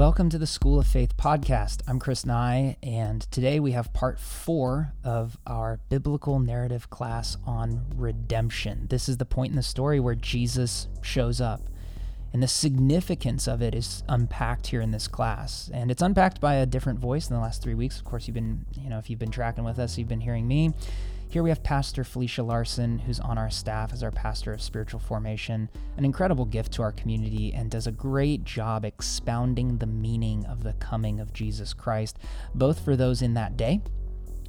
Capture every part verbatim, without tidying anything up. Welcome to the School of Faith podcast. I'm Chris Nye, and today we have part four of our biblical narrative class on redemption. This is the point in the story where Jesus shows up, and the significance of it is unpacked here in this class. And it's unpacked by a different voice in the last three weeks. Of course, you've been, you know, if you've been tracking with us, you've been hearing me. Here we have Pastor Felicia Larson, who's on our staff as our pastor of spiritual formation, an incredible gift to our community, and does a great job expounding the meaning of the coming of Jesus Christ, both for those in that day,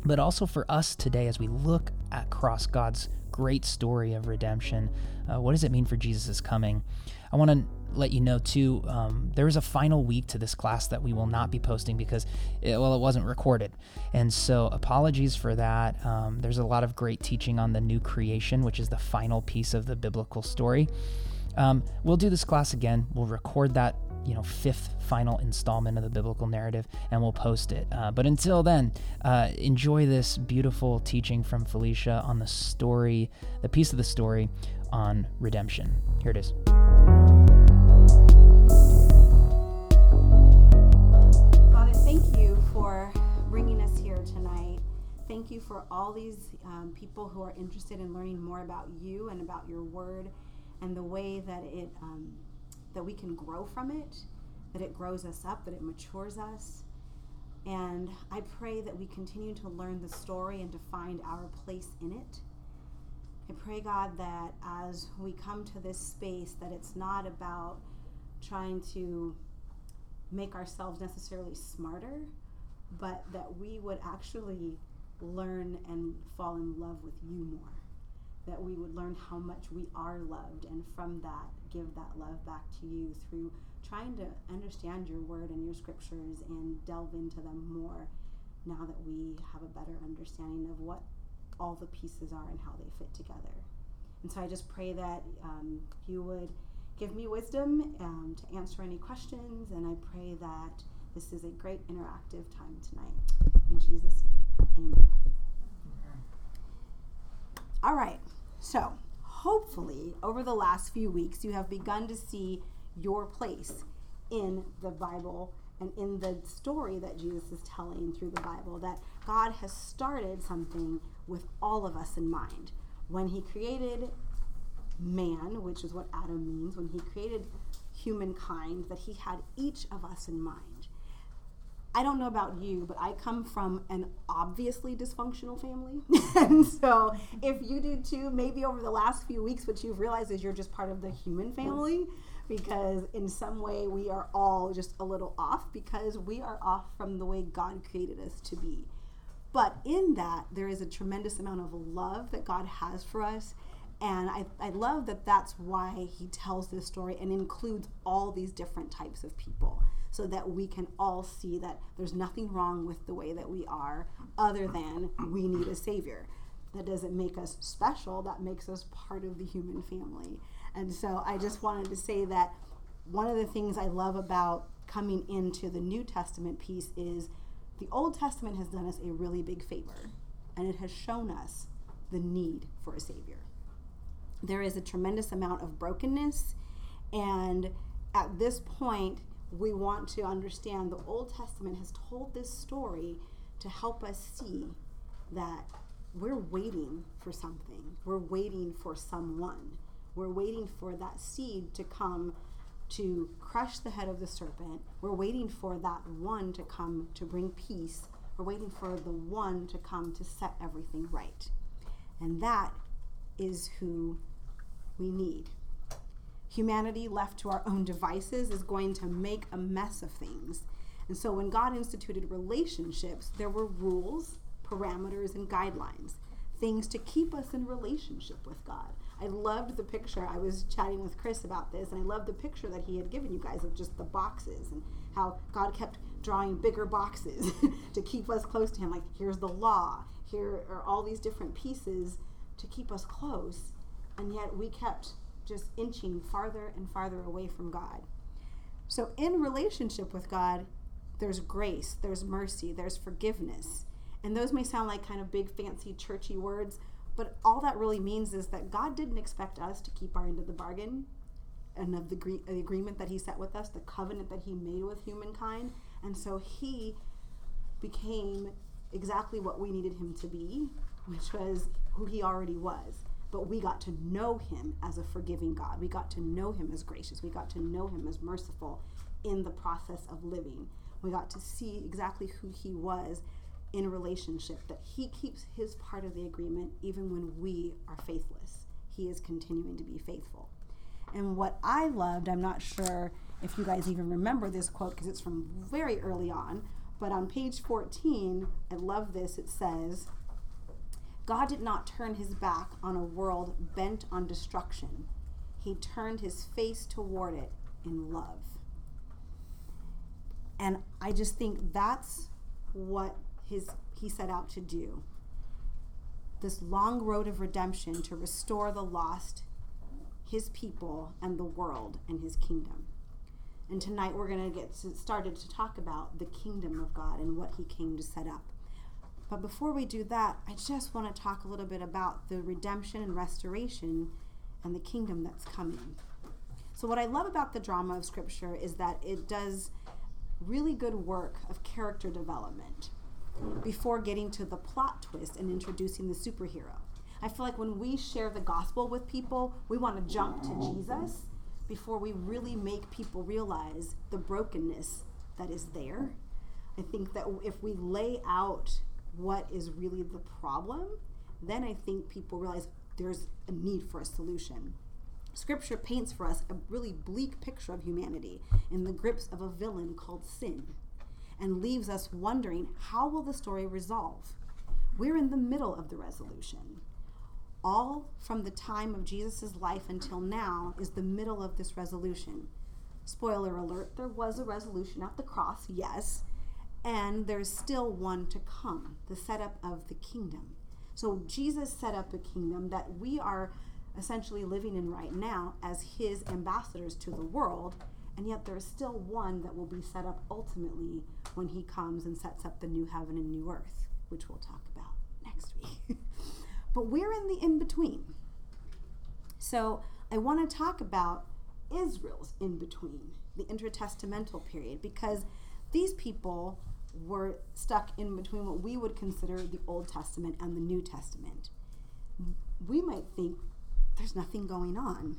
but also for us today as we look across God's great story of redemption. Uh, what does it mean for Jesus' coming? I want to let you know too, um, there is a final week to this class that we will not be posting because, it, well, it wasn't recorded. And so apologies for that. Um, there's a lot of great teaching on the new creation, which is the final piece of the biblical story. Um, we'll do this class again. We'll record that, you know, fifth final installment of the biblical narrative, and we'll post it. Uh, but until then, uh, enjoy this beautiful teaching from Felicia on the story, the piece of the story on redemption. Here it is. Father, thank you for bringing us here tonight. Thank you for all these um, people who are interested in learning more about you and about your word and the way that it um, that we can grow from it, that it grows us up, that it matures us. And I pray that we continue to learn the story and to find our place in it. I pray, God, that as we come to this space, that it's not about trying to make ourselves necessarily smarter, but that we would actually learn and fall in love with you more, that we would learn how much we are loved, and from that, give that love back to you through trying to understand your word and your scriptures and delve into them more now that we have a better understanding of what all the pieces are and how they fit together. And so I just pray that um, you would give me wisdom um, to answer any questions, and I pray that this is a great interactive time tonight. In Jesus' name, amen. All right, so hopefully over the last few weeks you have begun to see your place in the Bible and in the story that Jesus is telling through the Bible, that God has started something with all of us in mind. When he created man, which is what Adam means, when he created humankind, that he had each of us in mind. I don't know about you, but I come from an obviously dysfunctional family. And so if you do too, maybe over the last few weeks, what you've realized is you're just part of the human family, because in some way we are all just a little off because we are off from the way God created us to be. But in that, there is a tremendous amount of love that God has for us. And I, I love that that's why he tells this story and includes all these different types of people, so that we can all see that there's nothing wrong with the way that we are, other than we need a savior. That doesn't make us special, that makes us part of the human family. And so I just wanted to say that one of the things I love about coming into the New Testament piece is the Old Testament has done us a really big favor, and it has shown us the need for a savior. There is a tremendous amount of brokenness, and at this point, we want to understand the Old Testament has told this story to help us see that we're waiting for something. We're waiting for someone. We're waiting for that seed to come to crush the head of the serpent. We're waiting for that one to come to bring peace. We're waiting for the one to come to set everything right. And that is who we need. Humanity left to our own devices is going to make a mess of things. And so when God instituted relationships, there were rules, parameters, and guidelines, things to keep us in relationship with God. I loved the picture. I was chatting with Chris about this, and I loved the picture that he had given you guys of just the boxes and how God kept drawing bigger boxes to keep us close to him. Like, here's the law. Here are all these different pieces to keep us close, and yet we kept just inching farther and farther away from God. So in relationship with God, there's grace, there's mercy, there's forgiveness. And those may sound like kind of big, fancy, churchy words, but all that really means is that God didn't expect us to keep our end of the bargain. and of the, gre- the agreement that he set with us, the covenant that he made with humankind. And so he became exactly what we needed him to be, which was who he already was. But we got to know him as a forgiving God. We got to know him as gracious. We got to know him as merciful in the process of living. We got to see exactly who he was in a relationship, that he keeps his part of the agreement even when we are faithless. He is continuing to be faithful. And what I loved, I'm not sure if you guys even remember this quote because it's from very early on, but on page fourteen, I love this, it says, God did not turn his back on a world bent on destruction. He turned his face toward it in love. And I just think that's what his he set out to do. This long road of redemption to restore the lost, his people, and the world, and his kingdom. And tonight we're going to get started to talk about the kingdom of God and what he came to set up. But before we do that, I just want to talk a little bit about the redemption and restoration and the kingdom that's coming. So what I love about the drama of Scripture is that it does really good work of character development before getting to the plot twist and introducing the superhero. I feel like when we share the gospel with people, we want to jump to Jesus before we really make people realize the brokenness that is there. I think that if we lay out what is really the problem, then I think people realize there's a need for a solution. Scripture paints for us a really bleak picture of humanity in the grips of a villain called sin, and leaves us wondering, how will the story resolve? We're in the middle of the resolution. All from the time of Jesus' life until now is the middle of this resolution. Spoiler alert, there was a resolution at the cross, yes, and there's still one to come, the setup of the kingdom. So Jesus set up a kingdom that we are essentially living in right now as his ambassadors to the world, and yet there is still one that will be set up ultimately when he comes and sets up the new heaven and new earth, which we'll talk about next week. But we're in the in-between. So I want to talk about Israel's in-between, the intertestamental period, because these people were stuck in between what we would consider the Old Testament and the New Testament. We might think there's nothing going on.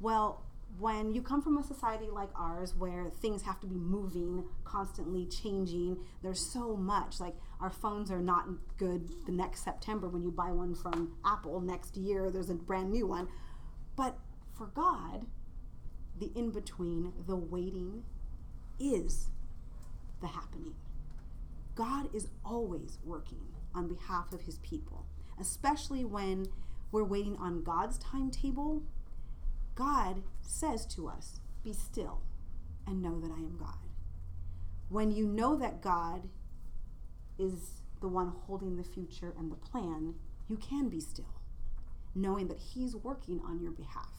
Well, when you come from a society like ours where things have to be moving, constantly changing, there's so much. Like, our phones are not good the next September when you buy one from Apple. Next year, there's a brand new one. But for God, the in-between, the waiting, is the happening. God is always working on behalf of his people, especially when we're waiting on God's timetable. God says to us, be still and know that I am God. When you know that God is the one holding the future and the plan, you can be still, knowing that he's working on your behalf.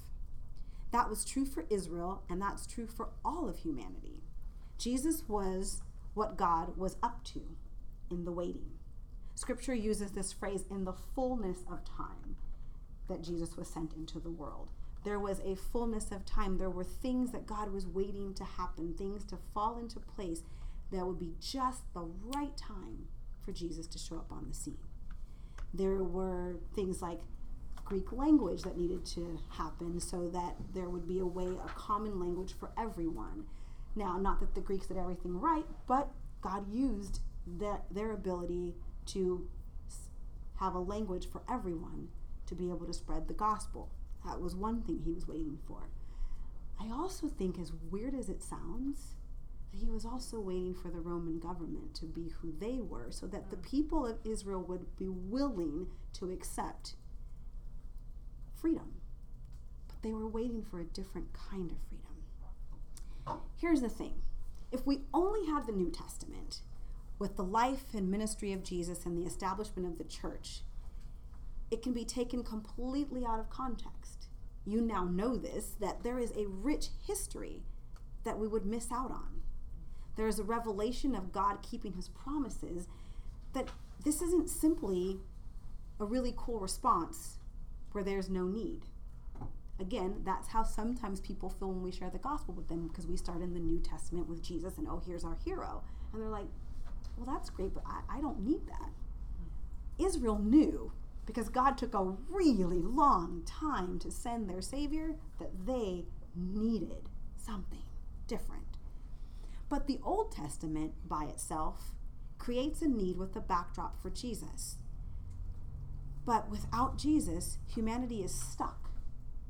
That was true for Israel, and that's true for all of humanity. Jesus was what God was up to in the waiting. Scripture uses this phrase, in the fullness of time, that Jesus was sent into the world. There was a fullness of time. There were things that God was waiting to happen, things to fall into place that would be just the right time for Jesus to show up on the scene. There were things like Greek language that needed to happen so that there would be a way, a common language for everyone. Now, not that the Greeks did everything right, but God used the, their ability to have a language for everyone to be able to spread the gospel. That was one thing he was waiting for. I also think, as weird as it sounds, that he was also waiting for the Roman government to be who they were so that the people of Israel would be willing to accept freedom. But they were waiting for a different kind of freedom. Here's the thing. If we only had the New Testament with the life and ministry of Jesus and the establishment of the church, it can be taken completely out of context. You now know this, that there is a rich history that we would miss out on. There is a revelation of God keeping his promises, that this isn't simply a really cool response where there's no need. Again, that's how sometimes people feel when we share the gospel with them, because we start in the New Testament with Jesus and, oh, here's our hero. And they're like, well, that's great, but I, I don't need that. Israel knew, because God took a really long time to send their Savior, that they needed something different. But the Old Testament by itself creates a need with the backdrop for Jesus. But without Jesus, humanity is stuck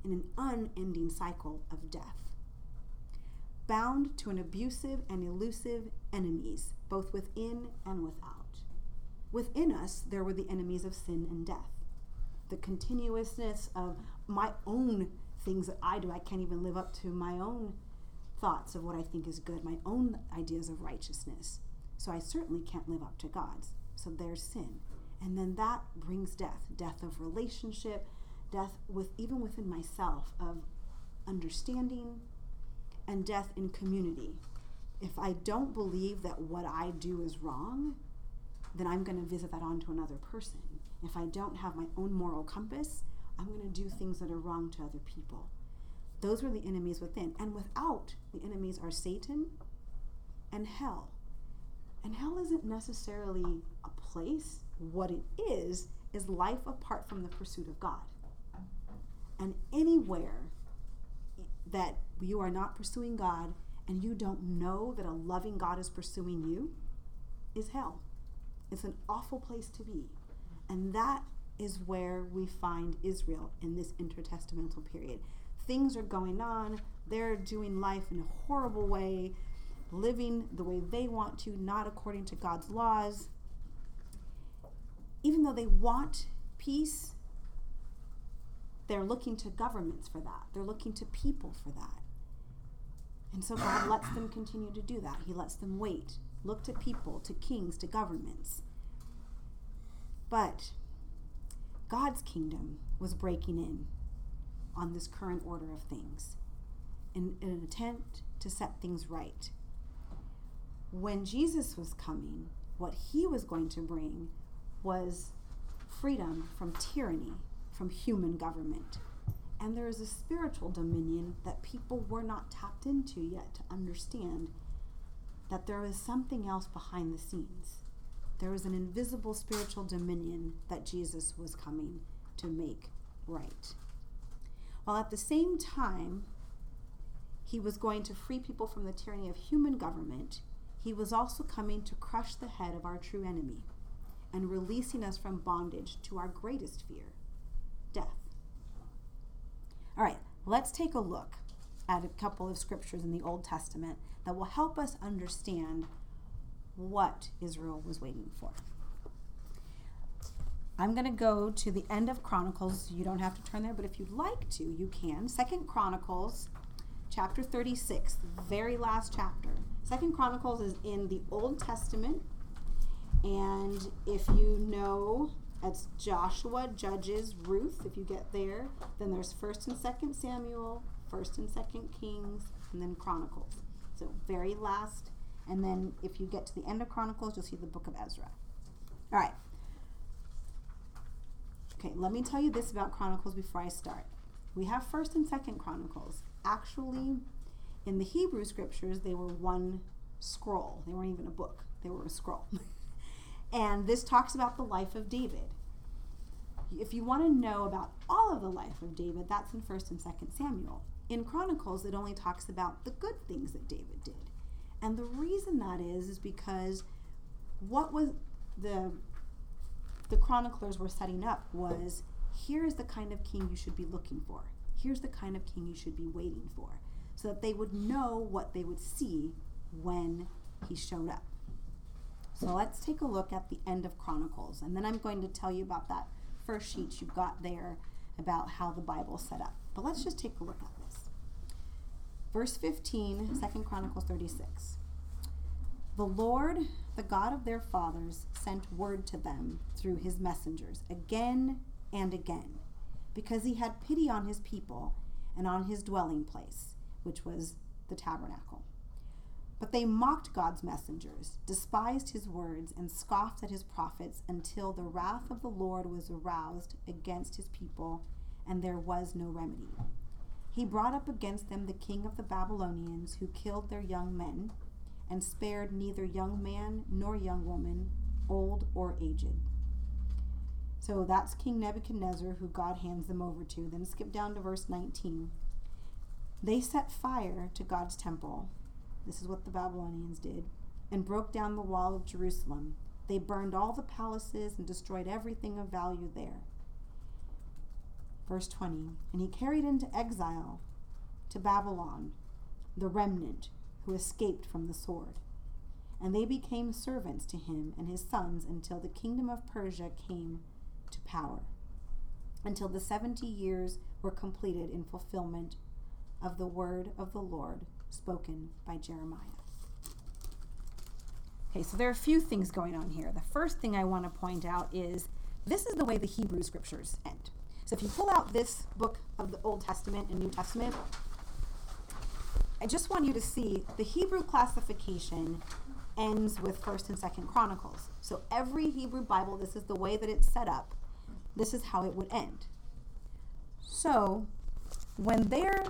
in an unending cycle of death, bound to an abusive and elusive enemies, both within and without. Within us, there were the enemies of sin and death, the continuousness of my own things that I do. I can't even live up to my own thoughts of what I think is good, my own ideas of righteousness. So I certainly can't live up to God's. So there's sin. And then that brings death, death of relationship, death with even within myself of understanding, and death in community. If I don't believe that what I do is wrong, then I'm going to visit that onto another person. If I don't have my own moral compass, I'm going to do things that are wrong to other people. Those were the enemies within. And without, the enemies are Satan and hell. And hell isn't necessarily a place. What it is, is life apart from the pursuit of God. And anywhere that you are not pursuing God and you don't know that a loving God is pursuing you is hell. It's an awful place to be. And that is where we find Israel in this intertestamental period. Things are going on. They're doing life in a horrible way, living the way they want to, not according to God's laws. Even though they want peace, they're looking to governments for that. They're looking to people for that. And so God lets them continue to do that. He lets them wait, look to people, to kings, to governments. But God's kingdom was breaking in on this current order of things in, in an attempt to set things right. When Jesus was coming, what he was going to bring was freedom from tyranny, from human government. And there is a spiritual dominion that people were not tapped into yet to understand that there is something else behind the scenes. There is an invisible spiritual dominion that Jesus was coming to make right. While at the same time, he was going to free people from the tyranny of human government, he was also coming to crush the head of our true enemy and releasing us from bondage to our greatest fear, death. All right, let's take a look at a couple of scriptures in the Old Testament that will help us understand what Israel was waiting for. I'm going to go to the end of Chronicles. You don't have to turn there, but if you'd like to, you can. Second Chronicles, chapter thirty-six, the very last chapter. Second Chronicles is in the Old Testament, and if you know, that's Joshua, Judges, Ruth, if you get there. Then there's First and Second Samuel, First and Second Kings, and then Chronicles. So very last. And then if you get to the end of Chronicles, you'll see the book of Ezra. All right. Okay, let me tell you this about Chronicles before I start. We have First and Second Chronicles. Actually, in the Hebrew scriptures, they were one scroll. They weren't even a book. They were a scroll. And this talks about the life of David. If you want to know about all of the life of David, that's in First and Second Samuel. In Chronicles, it only talks about the good things that David did. And the reason that is, is because what was the, the chroniclers were setting up was, here's the kind of king you should be looking for. Here's the kind of king you should be waiting for. So that they would know what they would see when he showed up. So let's take a look at the end of Chronicles. And then I'm going to tell you about that first sheet you've got there about how the Bible's set up. But let's just take a look at this. Verse fifteen, Second Chronicles thirty-six. The Lord, the God of their fathers, sent word to them through his messengers again and again, because he had pity on his people and on his dwelling place, which was the tabernacle. But they mocked God's messengers, despised his words, and scoffed at his prophets until the wrath of the Lord was aroused against his people, and there was no remedy. He brought up against them the king of the Babylonians, who killed their young men, and spared neither young man nor young woman, old or aged. So that's King Nebuchadnezzar, who God hands them over to. Then skip down to verse nineteen. They set fire to God's temple. This is what the Babylonians did, and broke down the wall of Jerusalem. They burned all the palaces and destroyed everything of value there. Verse twenty, and he carried into exile to Babylon the remnant who escaped from the sword. And they became servants to him and his sons until the kingdom of Persia came to power, until the seventy years were completed in fulfillment of the word of the Lord spoken by Jeremiah. Okay, so there are a few things going on here. The first thing I want to point out is this is the way the Hebrew scriptures end. So if you pull out this book of the Old Testament and New Testament, I just want you to see the Hebrew classification ends with First and Second Chronicles. So every Hebrew Bible, this is the way that it's set up. This is how it would end. So when they're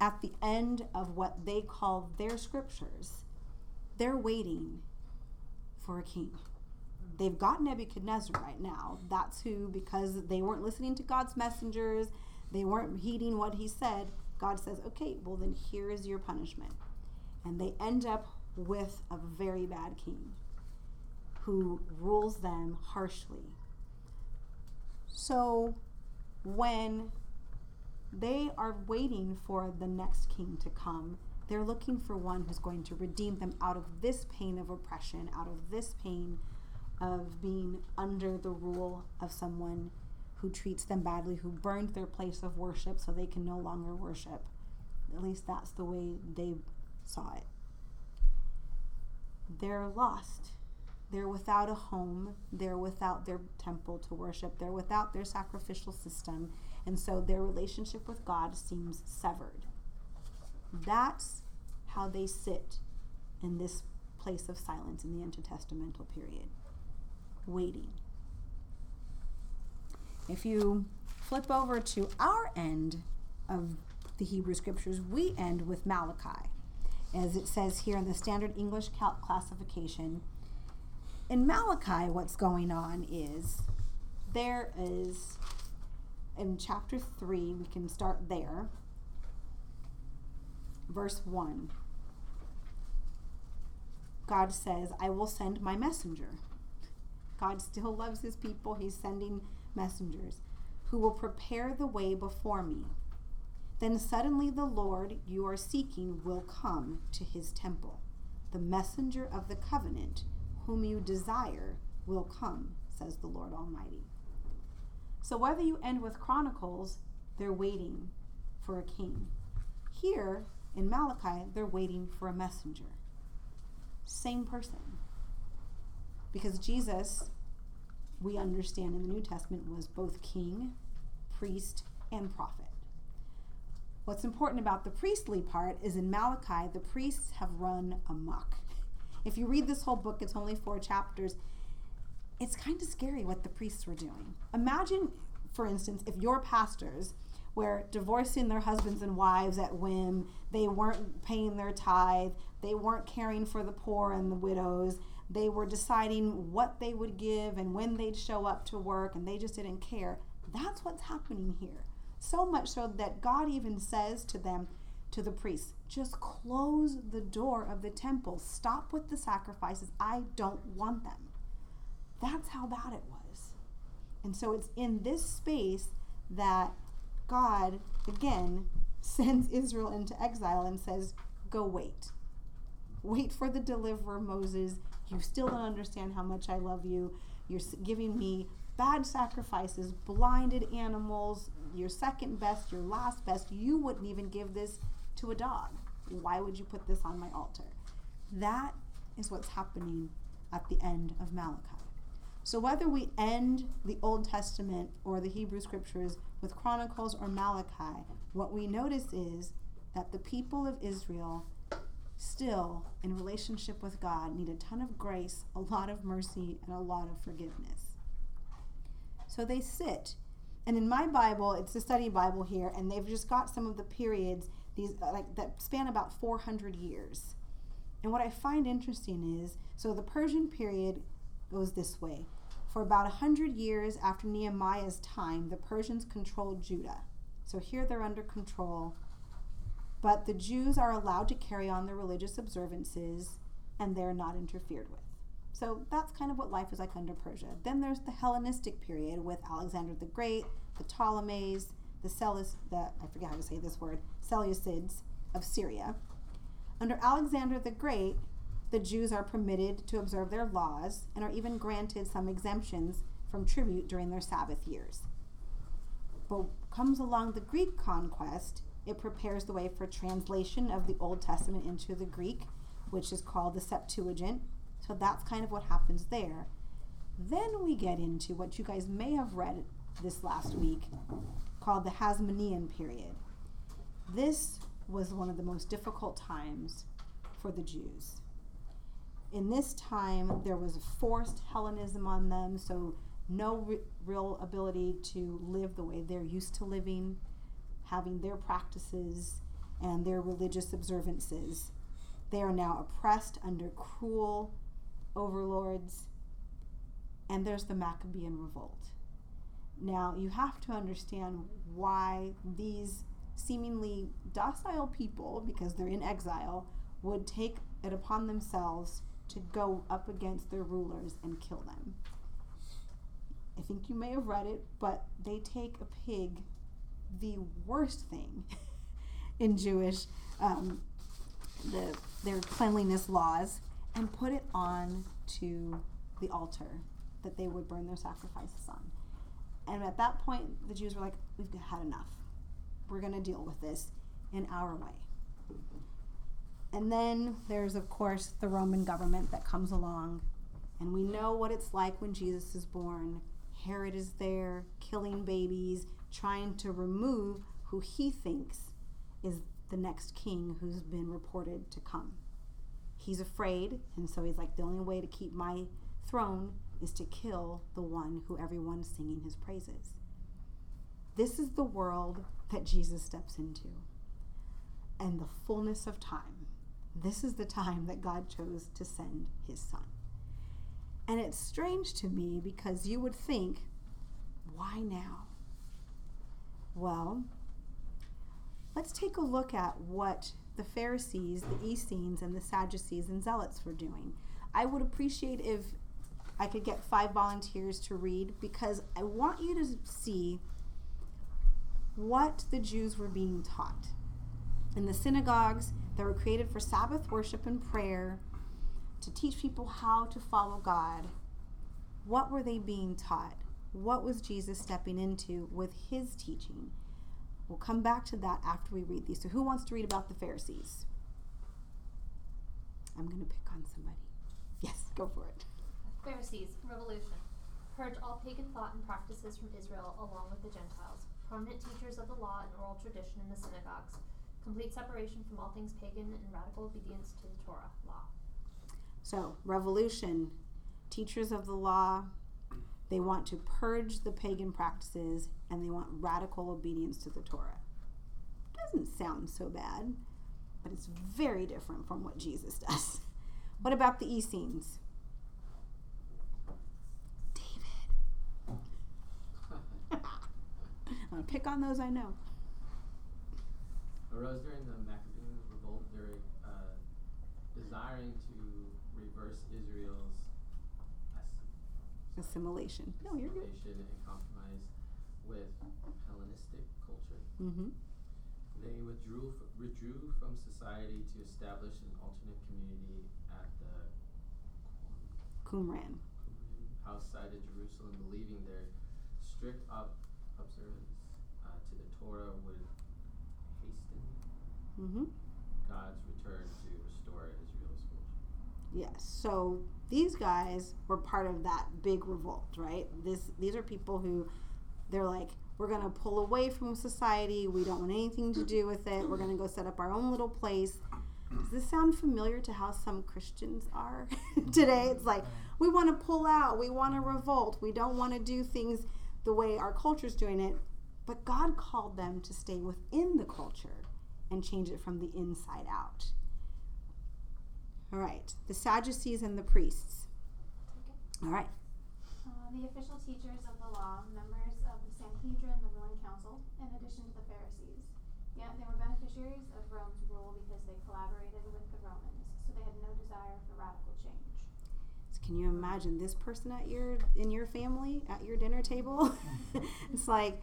at the end of what they call their scriptures, they're waiting for a king. They've got Nebuchadnezzar right now. That's who, because they weren't listening to God's messengers, they weren't heeding what he said, God says, okay, well then here is your punishment. And they end up with a very bad king who rules them harshly. So when they are waiting for the next king to come, they're looking for one who's going to redeem them out of this pain of oppression, out of this pain of being under the rule of someone who treats them badly, who burned their place of worship so they can no longer worship. At least that's the way they saw it. They're lost. They're without a home. They're without their temple to worship. They're without their sacrificial system. And so their relationship with God seems severed. That's how they sit in this place of silence in the intertestamental period, waiting. If you flip over to our end of the Hebrew Scriptures, we end with Malachi. As it says here in the Standard English classification, in Malachi what's going on is there is, in chapter three, we can start there, verse one. God says, I will send my messenger. God still loves his people. He's sending messengers who will prepare the way before me. Then suddenly the Lord you are seeking will come to his temple. The messenger of the covenant whom you desire will come, says the Lord Almighty. So whether you end with Chronicles, they're waiting for a king. Here in Malachi, they're waiting for a messenger. Same person. Because Jesus, we understand in the New Testament, was both king, priest, and prophet. What's important about the priestly part is in Malachi, the priests have run amok. If you read this whole book, it's only four chapters. It's kind of scary what the priests were doing. Imagine, for instance, if your pastors were divorcing their husbands and wives at whim, they weren't paying their tithe, they weren't caring for the poor and the widows, they were deciding what they would give and when they'd show up to work, and they just didn't care. That's what's happening here. So much so that God even says to them, to the priests, just close the door of the temple. Stop with the sacrifices. I don't want them. That's how bad it was. And so it's in this space that God, again, sends Israel into exile and says, go wait. Wait for the deliverer, Moses. You still don't understand how much I love you. You're giving me bad sacrifices, blinded animals, your second best, your last best. You wouldn't even give this to a dog. Why would you put this on my altar? That is what's happening at the end of Malachi. So whether we end the Old Testament or the Hebrew Scriptures with Chronicles or Malachi, what we notice is that the people of Israel still, in relationship with God, need a ton of grace, a lot of mercy, and a lot of forgiveness. So they sit And in my Bible, it's the study Bible here, and they've just got some of the periods these like that span about four hundred years. And what I find interesting is, so the Persian period goes this way. For about one hundred years after Nehemiah's time, the Persians controlled Judah. So here they're under control. But the Jews are allowed to carry on their religious observances, and they're not interfered with. So that's kind of what life is like under Persia. Then there's the Hellenistic period with Alexander the Great, the Ptolemies, the Seleucids, the, I forget how to say this word, Seleucids of Syria. Under Alexander the Great, the Jews are permitted to observe their laws and are even granted some exemptions from tribute during their Sabbath years. But comes along the Greek conquest, it prepares the way for translation of the Old Testament into the Greek, which is called the Septuagint. So that's kind of what happens there. Then we get into what you guys may have read this last week called the Hasmonean period. This was one of the most difficult times for the Jews. In this time, there was forced Hellenism on them, so no re- real ability to live the way they're used to living, having their practices and their religious observances. They are now oppressed under cruel overlords. And there's the Maccabean revolt. Now, you have to understand why these seemingly docile people, because they're in exile, would take it upon themselves to go up against their rulers and kill them. I think you may have read it, but they take a pig, the worst thing in Jewish um, the, their cleanliness laws, and put it on to the altar that they would burn their sacrifices on. And at that point, the Jews were like, we've had enough. We're going to deal with this in our way. And then there's, of course, the Roman government that comes along. And we know what it's like when Jesus is born. Herod is there, killing babies, trying to remove who he thinks is the next king who's been reported to come. He's afraid, and so he's like, the only way to keep my throne is to kill the one who everyone's singing his praises. This is the world that Jesus steps into. And the fullness of time. This is the time that God chose to send his son. And it's strange to me because you would think, why now? Well, let's take a look at what the Pharisees, the Essenes, and the Sadducees and Zealots were doing. I would appreciate if I could get five volunteers to read, because I want you to see what the Jews were being taught. In the synagogues that were created for Sabbath worship and prayer, to teach people how to follow God, what were they being taught? What was Jesus stepping into with his teaching? We'll come back to that after we read these. So who wants to read about the Pharisees? I'm going to pick on somebody. Yes, go for it. Pharisees, revolution. Purge all pagan thought and practices from Israel along with the Gentiles. Prominent teachers of the law and oral tradition in the synagogues. Complete separation from all things pagan and radical obedience to the Torah law. So, revolution. Teachers of the law, they want to purge the pagan practices and they want radical obedience to the Torah. Doesn't sound so bad, but it's very different from what Jesus does. What about the Essenes? David. I'm going to pick on those I know. Arose during the Maccabean revolt, during, uh, desiring to reverse Israel's assimilation, assimilation, no, you're good. And compromise with Hellenistic culture. Mm-hmm. They withdrew f- withdrew from society to establish an alternate community at the Qumran outside of Jerusalem, believing their strict op- observance uh, to the Torah would Mm-hmm. God's return to restore Israel's culture. Yes, so these guys were part of that big revolt, right? This, These are people who, they're like, we're going to pull away from society. We don't want anything to do with it. We're going to go set up our own little place. Does this sound familiar to how some Christians are today? It's like, we want to pull out. We want to revolt. We don't want to do things the way our culture's doing it, but God called them to stay within the culture and change it from the inside out. All right, the Sadducees and the priests. All right. Uh, the official teachers of the law, members of the Sanhedrin, the ruling council, in addition to the Pharisees. Yet they were beneficiaries of Rome's rule because they collaborated with the Romans, so they had no desire for radical change. So can you imagine this person at your in your family, at your dinner table? It's like,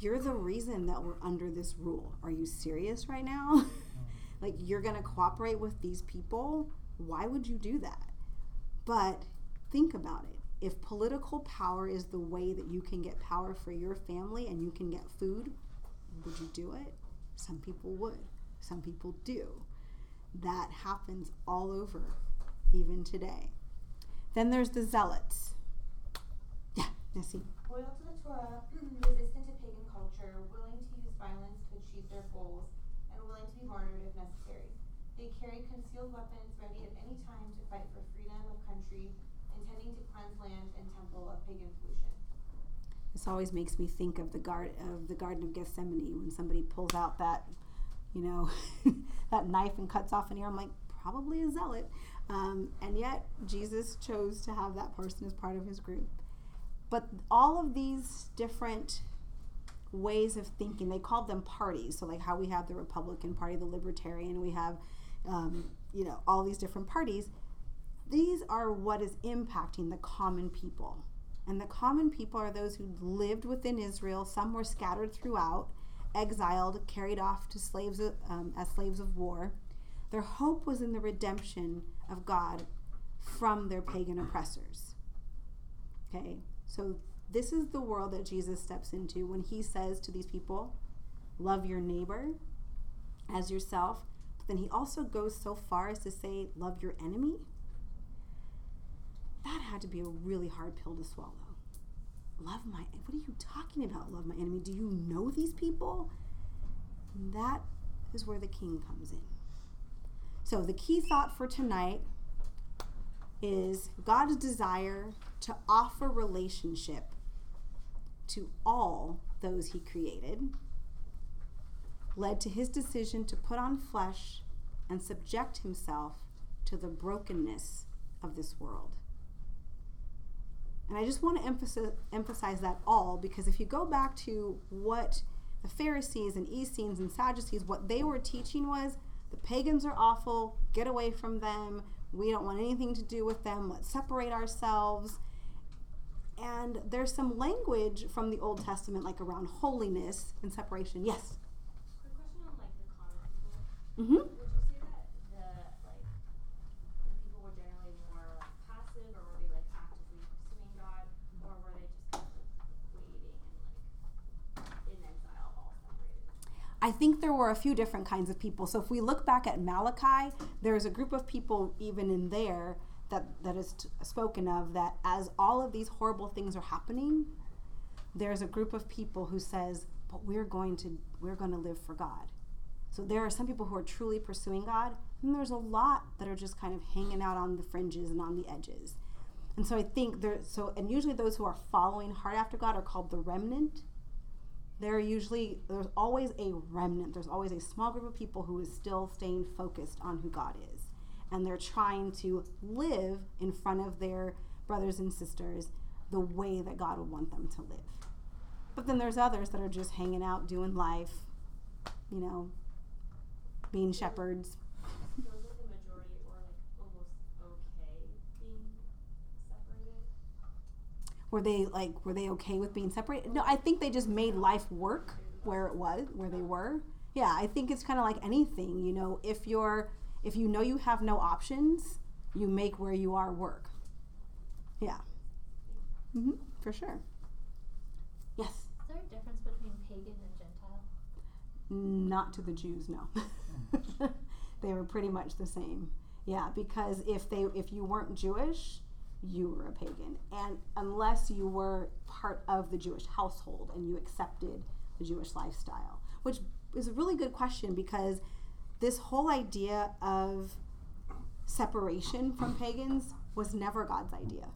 you're the reason that we're under this rule. Are you serious right now? Like, you're going to cooperate with these people? Why would you do that? But think about it. If political power is the way that you can get power for your family and you can get food, would you do it? Some people would. Some people do. That happens all over, even today. Then there's the Zealots. Yeah, Nessie. Loyal to the Torah, resistant to pagan culture, willing to use violence to achieve their goals, and willing to be martyred if necessary. They carried concealed weapons ready at any time to fight for freedom of country, intending to cleanse land and temple of pagan pollution. This always makes me think of the guard of the Garden of Gethsemane, when somebody pulls out that, you know, that knife and cuts off an ear. I'm like, probably a zealot, um, and yet Jesus chose to have that person as part of his group. But all of these different ways of thinking, they called them parties. So like how we have the Republican Party, the Libertarian, we have, um, you know, all these different parties. These are what is impacting the common people. And the common people are those who lived within Israel. Some were scattered throughout, exiled, carried off to slaves of, um, as slaves of war. Their hope was in the redemption of God from their pagan oppressors. Okay, so this is the world that Jesus steps into when he says to these people, love your neighbor as yourself. But then he also goes so far as to say, love your enemy. That had to be a really hard pill to swallow. Love my, what are you talking about, love my enemy? Do you know these people? And that is where the king comes in. So the key thought for tonight is God's desire to offer relationship to all those he created led to his decision to put on flesh and subject himself to the brokenness of this world. And I just want to emphasize, emphasize that all, because if you go back to what the Pharisees and Essenes and Sadducees, what they were teaching was, the pagans are awful, get away from them, we don't want anything to do with them, let's separate ourselves. And there's some language from the Old Testament, like around holiness and separation. Yes? Quick question on like the common people. Mm-hmm. I think there were a few different kinds of people. So if we look back at Malachi, there's a group of people even in there that, that is t- spoken of that as all of these horrible things are happening, there's a group of people who says, but we're going to we're going to live for God. So there are some people who are truly pursuing God, and there's a lot that are just kind of hanging out on the fringes and on the edges. And so I think there so and usually those who are following hard after God are called the remnant. There are usually, there's always a remnant. There's always a small group of people who is still staying focused on who God is. And they're trying to live in front of their brothers and sisters the way that God would want them to live. But then there's others that are just hanging out, doing life, you know, being shepherds. So is it the majority or like almost okay being separated? Were they like were they okay with being separated? No, I think they just made life work where it was, where they were. Yeah, I think it's kind of like anything, you know. If you're, if you know you have no options, you make where you are work. Yeah. Mm-hmm, for sure. Yes. Is there a difference between pagan and Gentile? Not to the Jews, no. They were pretty much the same. Yeah, because if they, if you weren't Jewish, you were a pagan, and unless you were part of the Jewish household and you accepted the Jewish lifestyle, which is a really good question, because this whole idea of separation from pagans was never God's idea.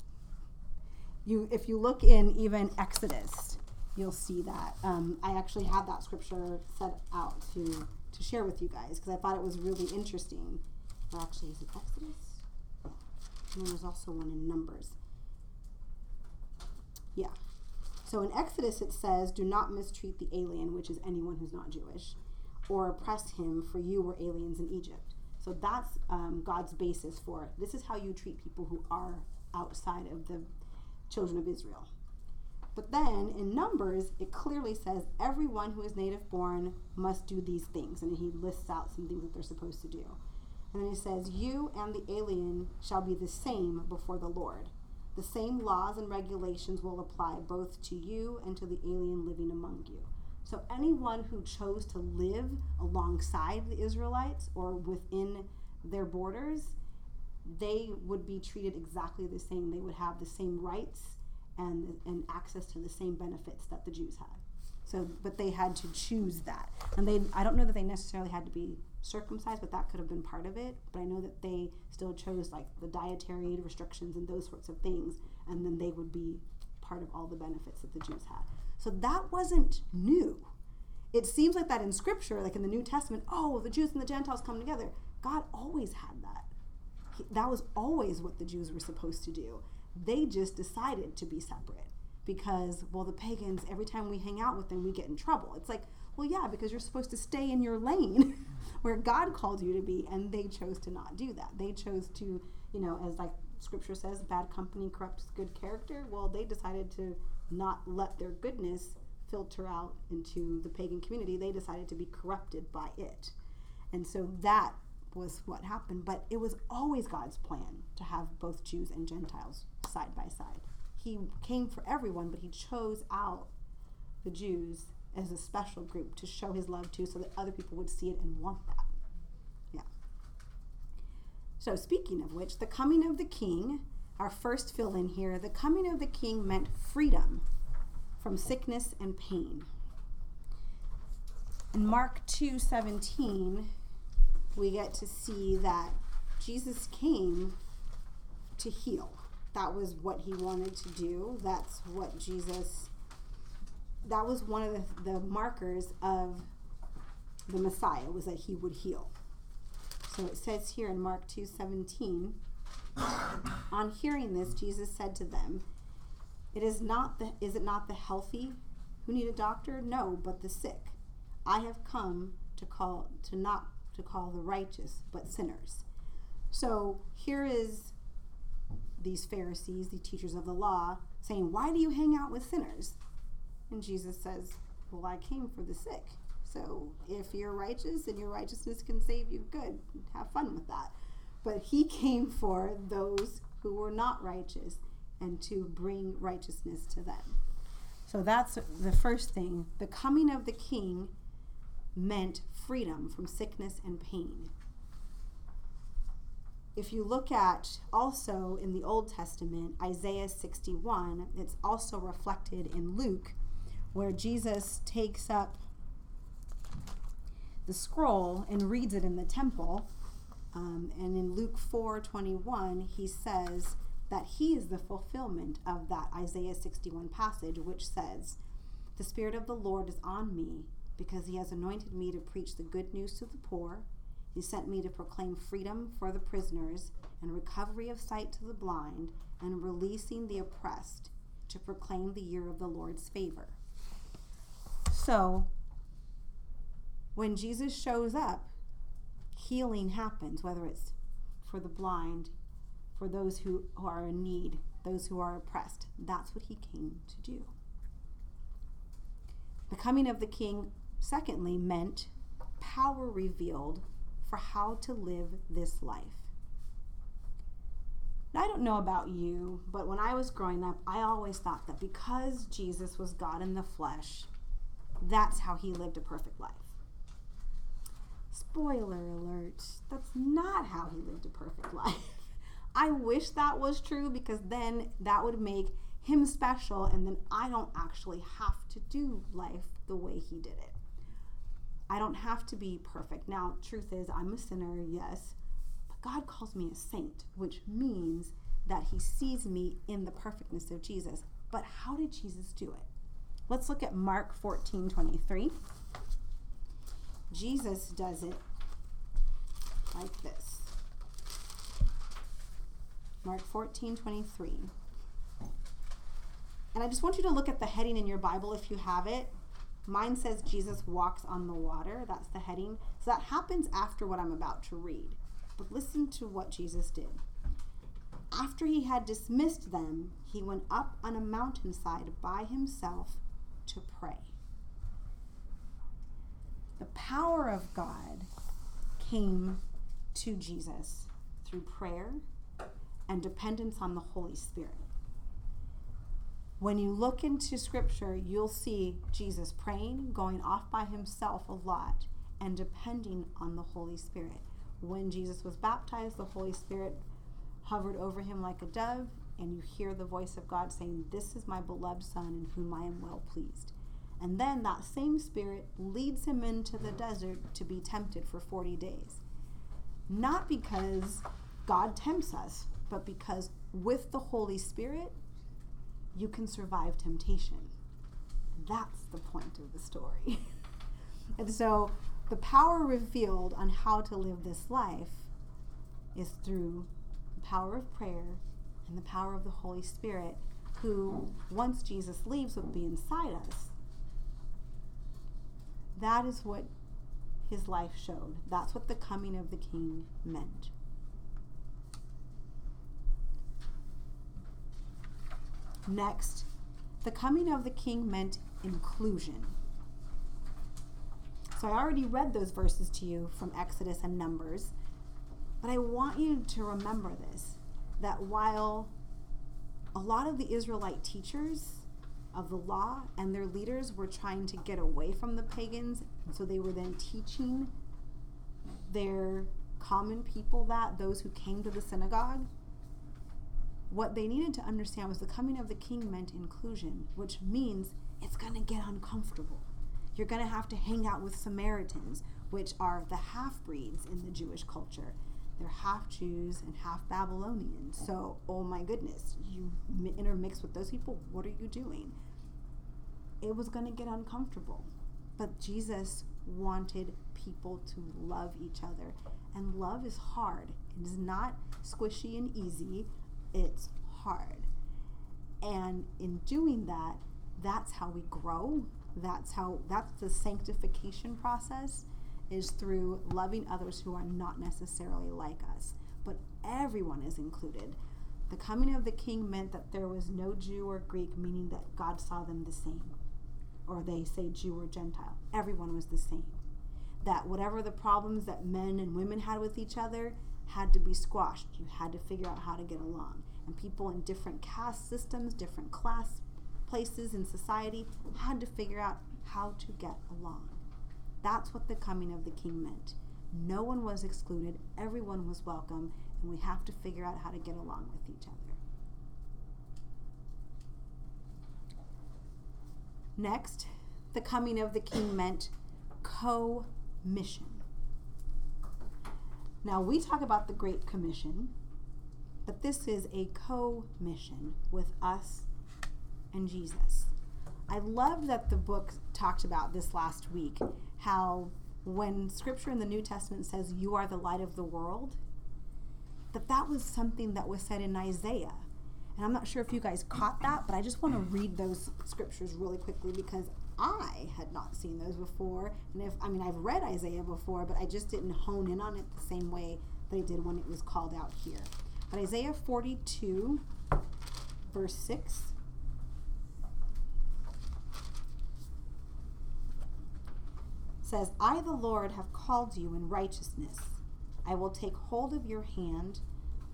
You, if you look in even Exodus, you'll see that. Um, I actually had that scripture set out to, to share with you guys because I thought it was really interesting. Well, actually, is it Exodus? And there's also one in Numbers. Yeah. So in Exodus it says, "Do not mistreat the alien," which is anyone who's not Jewish, "or oppress him, for you were aliens in Egypt." So that's um, God's basis for it. This is how you treat people who are outside of the children of Israel. But then in Numbers, it clearly says everyone who is native born must do these things. And he lists out some things that they're supposed to do. And then he says, "You and the alien shall be the same before the Lord. The same laws and regulations will apply both to you and to the alien living among you." So anyone who chose to live alongside the Israelites or within their borders, they would be treated exactly the same. They would have the same rights and and access to the same benefits that the Jews had. So, but they had to choose that. And they I don't know that they necessarily had to be circumcised, but that could have been part of it. But I know that they still chose like the dietary restrictions and those sorts of things, and then they would be part of all the benefits that the Jews had. So that wasn't new. It seems like that in Scripture, like in the New Testament, oh, the Jews and the Gentiles come together. God always had that. He, that was always what the Jews were supposed to do. They just decided to be separate because, well, the pagans, every time we hang out with them, we get in trouble. It's like, well, yeah, because you're supposed to stay in your lane where God called you to be, and they chose to not do that. They chose to, you know, as like Scripture says, bad company corrupts good character. Well, they decided to not let their goodness filter out into the pagan community. They decided to be corrupted by it. And so that was what happened. But it was always God's plan to have both Jews and Gentiles side by side. He came for everyone, but he chose out the Jews as a special group to show his love to so that other people would see it and want that. Yeah. So speaking of which, the coming of the king, our first fill in here, the coming of the king meant freedom from sickness and pain. In Mark two seventeen, we get to see that Jesus came to heal. That was what he wanted to do. That's what Jesus, that was one of the, the markers of the Messiah, was that he would heal. So it says here in Mark two seventeen, "On hearing this, Jesus said to them, It is not the is it not the healthy who need a doctor? No, but the sick. I have come to call to not to call the righteous, but sinners." So here is these Pharisees, the teachers of the law, saying, "Why do you hang out with sinners?" And Jesus says, "Well, I came for the sick. So if you're righteous and your righteousness can save you, good. Have fun with that." But he came for those who were not righteous and to bring righteousness to them. So that's the first thing. The coming of the king meant freedom from sickness and pain. If you look at also in the Old Testament, Isaiah sixty-one, it's also reflected in Luke, where Jesus takes up the scroll and reads it in the temple. Um, and in Luke four twenty-one, he says that he is the fulfillment of that Isaiah sixty-one passage, which says, "The Spirit of the Lord is on me, because he has anointed me to preach the good news to the poor. He sent me to proclaim freedom for the prisoners and recovery of sight to the blind and releasing the oppressed, to proclaim the year of the Lord's favor." So when Jesus shows up, healing happens, whether it's for the blind, for those who, who are in need, those who are oppressed. That's what he came to do. The coming of the king, secondly, meant power revealed for how to live this life. Now, I don't know about you, but when I was growing up, I always thought that because Jesus was God in the flesh, that's how he lived a perfect life. Spoiler alert, that's not how he lived a perfect life. I wish that was true, because then that would make him special, and then I don't actually have to do life the way he did it. I don't have to be perfect. Now, truth is, I'm a sinner, yes, but God calls me a saint, which means that he sees me in the perfectness of Jesus. But how did Jesus do it? Let's look at Mark fourteen twenty-three. Jesus does it like this. Mark fourteen twenty-three. And I just want you to look at the heading in your Bible if you have it. Mine says Jesus walks on the water. That's the heading. So that happens after what I'm about to read. But listen to what Jesus did. After he had dismissed them, he went up on a mountainside by himself to pray. The power of God came to Jesus through prayer and dependence on the Holy Spirit. When you look into Scripture, you'll see Jesus praying, going off by himself a lot, and depending on the Holy Spirit. When Jesus was baptized, the Holy Spirit hovered over him like a dove, and you hear the voice of God saying, "This is my beloved Son in whom I am well pleased." And then that same Spirit leads him into the desert to be tempted for forty days. Not because God tempts us, but because with the Holy Spirit, you can survive temptation. That's the point of the story. And so the power revealed on how to live this life is through the power of prayer and the power of the Holy Spirit, who, once Jesus leaves, will be inside us. That is what his life showed. That's what the coming of the King meant. Next, the coming of the King meant inclusion. So I already read those verses to you from Exodus and Numbers, but I want you to remember this, that while a lot of the Israelite teachers of the law and their leaders were trying to get away from the pagans, and so they were then teaching their common people that, those who came to the synagogue, what they needed to understand was the coming of the King meant inclusion, which means it's going to get uncomfortable. You're going to have to hang out with Samaritans, which are the half-breeds in the Jewish culture. They're half-Jews and half-Babylonians. So, oh my goodness, you intermix with those people? What are you doing? It was going to get uncomfortable. But Jesus wanted people to love each other. And love is hard. It is not squishy and easy. It's hard. And in doing that, that's how we grow. That's how, that's the sanctification process, is through loving others who are not necessarily like us. But everyone is included. The coming of the King meant that there was no Jew or Greek, meaning that God saw them the same. Or they say Jew or Gentile. Everyone was the same. That whatever the problems that men and women had with each other had to be squashed. You had to figure out how to get along. And people in different caste systems, different class places in society had to figure out how to get along. That's what the coming of the King meant. No one was excluded. Everyone was welcome. And we have to figure out how to get along with each other. Next, the coming of the King meant co-mission. Now, we talk about the Great Commission, but this is a co-mission with us and Jesus. I love that the book talked about this last week, how when Scripture in the New Testament says, "You are the light of the world," that that was something that was said in Isaiah. And I'm not sure if you guys caught that, but I just want to read those Scriptures really quickly because I had not seen those before, and if I mean I've read Isaiah before, but I just didn't hone in on it the same way that I did when it was called out here. But Isaiah forty-two, verse six. Says, "I, the Lord, have called you in righteousness. I will take hold of your hand.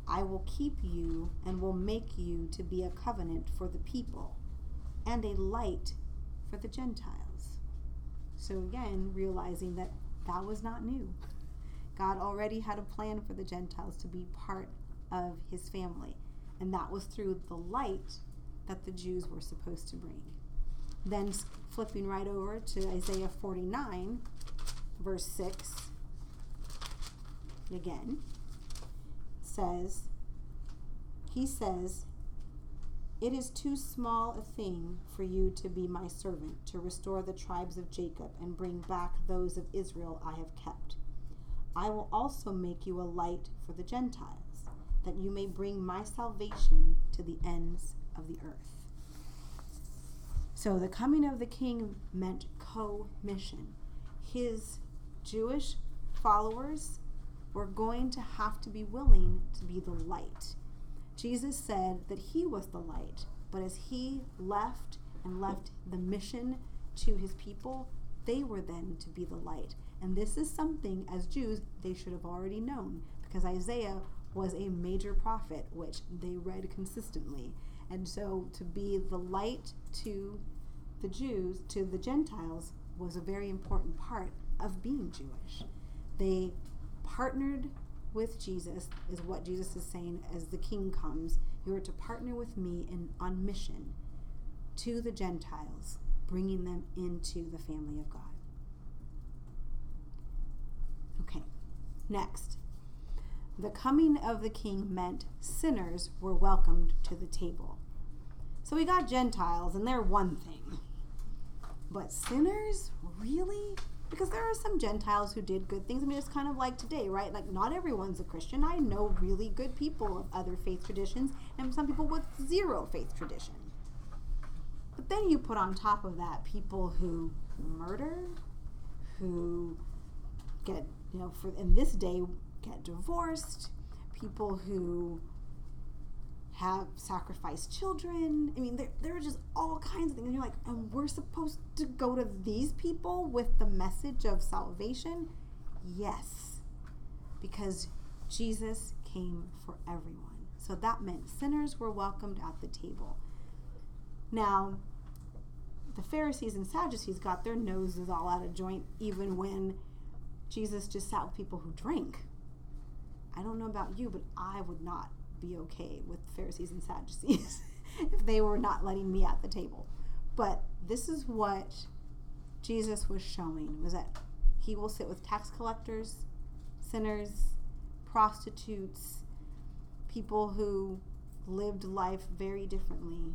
I will keep you and will make you to be a covenant for the people and a light for the Gentiles." So again, realizing that that was not new. God already had a plan for the Gentiles to be part of his family. And that was through the light that the Jews were supposed to bring. Then flipping right over to Isaiah forty-nine, verse six, again, says, he says, It is too small a thing for you to be my servant, to restore the tribes of Jacob and bring back those of Israel I have kept. I will also make you a light for the Gentiles, that you may bring my salvation to the ends of the earth. So the coming of the king meant co-mission. His Jewish followers were going to have to be willing to be the light. Jesus said that he was the light, but as he left and left the mission to his people, they were then to be the light. And this is something, as Jews, they should have already known, because Isaiah was a major prophet, which they read consistently. And so to be the light to the Jews, to the Gentiles, was a very important part of being Jewish. They partnered with Jesus, is what Jesus is saying as the king comes. You are to partner with me in on mission to the Gentiles, bringing them into the family of God. Okay, next. The coming of the king meant sinners were welcomed to the table. So we got Gentiles, and they're one thing. But sinners? Really? Because there are some Gentiles who did good things. I mean, it's kind of like today, right? Like, not everyone's a Christian. I know really good people of other faith traditions, and some people with zero faith tradition. But then you put on top of that people who murder, who get, you know, for in this day, get divorced, people who have sacrificed children. I mean, there, there are just all kinds of things. And you're like, and we're supposed to go to these people with the message of salvation? Yes, because Jesus came for everyone. So that meant sinners were welcomed at the table. Now, the Pharisees and Sadducees got their noses all out of joint, even when Jesus just sat with people who drank. I don't know about you, but I would not be okay with the Pharisees and Sadducees if they were not letting me at the table. But this is what Jesus was showing, was that he will sit with tax collectors, sinners, prostitutes, people who lived life very differently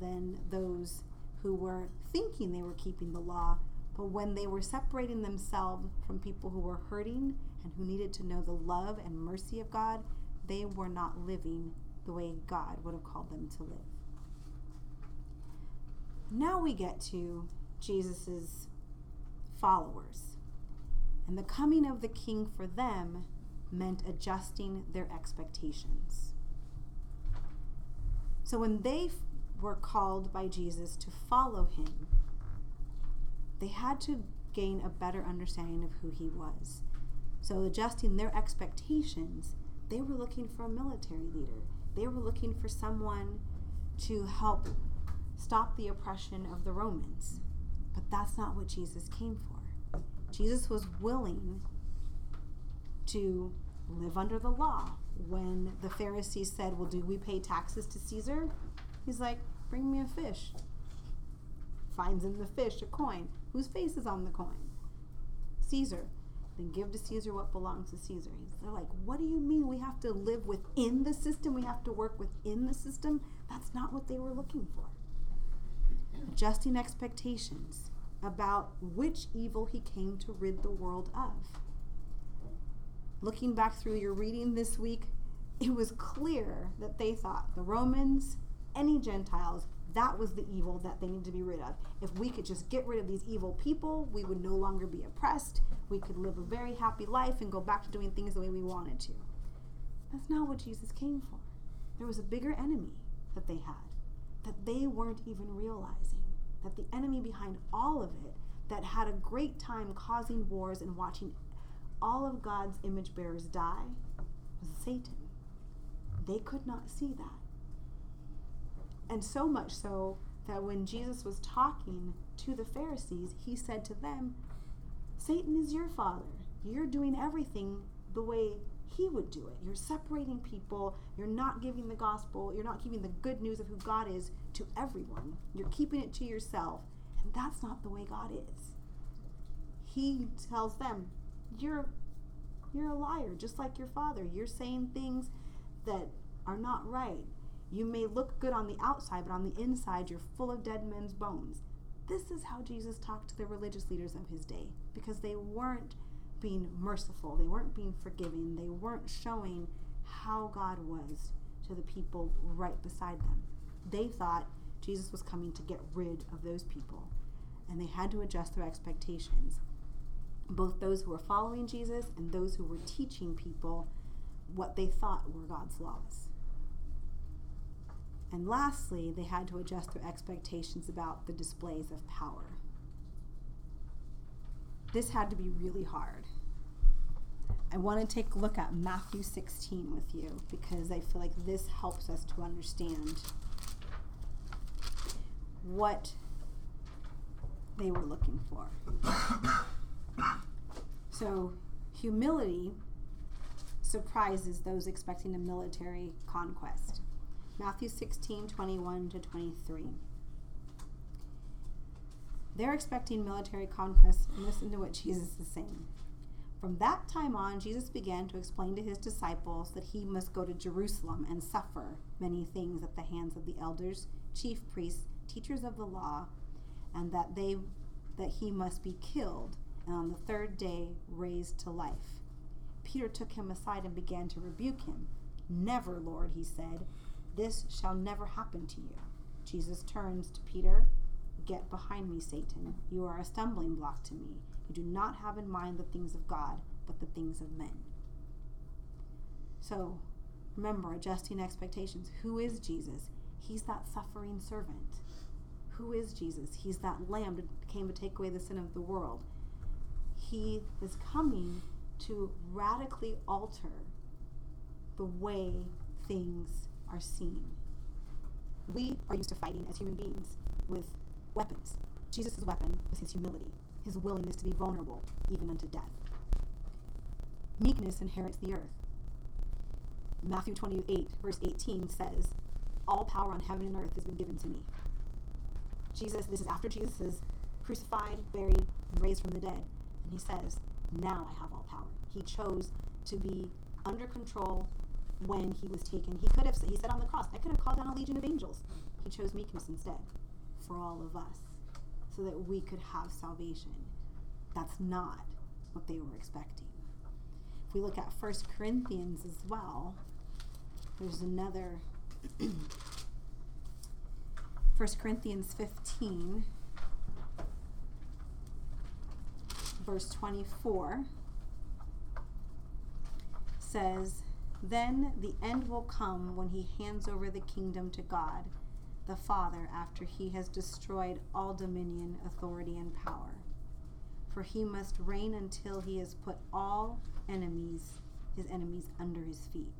than those who were thinking they were keeping the law, but when they were separating themselves from people who were hurting and who needed to know the love and mercy of God, they were not living the way God would have called them to live. Now we get to Jesus's followers. And the coming of the king for them meant adjusting their expectations. So when they were called by Jesus to follow him, they had to gain a better understanding of who he was. So adjusting their expectations, they were looking for a military leader. They were looking for someone to help stop the oppression of the Romans. But that's not what Jesus came for. Jesus was willing to live under the law. When the Pharisees said, well, do we pay taxes to Caesar? He's like, bring me a fish. Finds in the fish a coin. Whose face is on the coin? Caesar. Then give to Caesar what belongs to Caesar. They're like, what do you mean we have to live within the system? We have to work within the system? That's not what they were looking for. Adjusting expectations about which evil he came to rid the world of. Looking back through your reading this week, it was clear that they thought the Romans, any Gentiles, that was the evil that they needed to be rid of. If we could just get rid of these evil people, we would no longer be oppressed. We could live a very happy life and go back to doing things the way we wanted to. That's not what Jesus came for. There was a bigger enemy that they had, that they weren't even realizing, that the enemy behind all of it, that had a great time causing wars and watching all of God's image bearers die, was Satan. They could not see that. And so much so that when Jesus was talking to the Pharisees, he said to them, Satan is your father. You're doing everything the way he would do it. You're separating people. You're not giving the gospel. You're not giving the good news of who God is to everyone. You're keeping it to yourself. And that's not the way God is. He tells them, you're, you're a liar, just like your father. You're saying things that are not right. You may look good on the outside, but on the inside you're full of dead men's bones. This is how Jesus talked to the religious leaders of his day, because they weren't being merciful. They weren't being forgiving. They weren't showing how God was to the people right beside them. They thought Jesus was coming to get rid of those people, and they had to adjust their expectations. Both those who were following Jesus and those who were teaching people what they thought were God's laws. And lastly, they had to adjust their expectations about the displays of power. This had to be really hard. I want to take a look at Matthew sixteen with you, because I feel like this helps us to understand what they were looking for. So, humility surprises those expecting a military conquest. Matthew sixteen, twenty-one to twenty-three. They're expecting military conquest, and listen to what Jesus is saying. From that time on, Jesus began to explain to his disciples that he must go to Jerusalem and suffer many things at the hands of the elders, chief priests, teachers of the law, and that they that he must be killed and on the third day raised to life. Peter took him aside and began to rebuke him. Never, Lord, he said, this shall never happen to you. Jesus turns to Peter. Get behind me, Satan. You are a stumbling block to me. You do not have in mind the things of God, but the things of men. So, remember, adjusting expectations. Who is Jesus? He's that suffering servant. Who is Jesus? He's that lamb that came to take away the sin of the world. He is coming to radically alter the way things are seen. We are used to fighting as human beings with weapons. Jesus' weapon was his humility, his willingness to be vulnerable, even unto death. Meekness inherits the earth. Matthew twenty-eight, verse eighteen says, all power on heaven and earth has been given to me. Jesus, this is after Jesus is crucified, buried, and raised from the dead. And he says, now I have all power. He chose to be under control when he was taken. He could have he said on the cross, I could have called down a legion of angels. He chose meekness instead. For all of us, so that we could have salvation. That's not what they were expecting. If we look at First Corinthians as well, there's another First Corinthians fifteen, verse twenty-four says, then the end will come when he hands over the kingdom to God, the Father, after he has destroyed all dominion, authority, and power. For he must reign until he has put all enemies, his enemies, under his feet.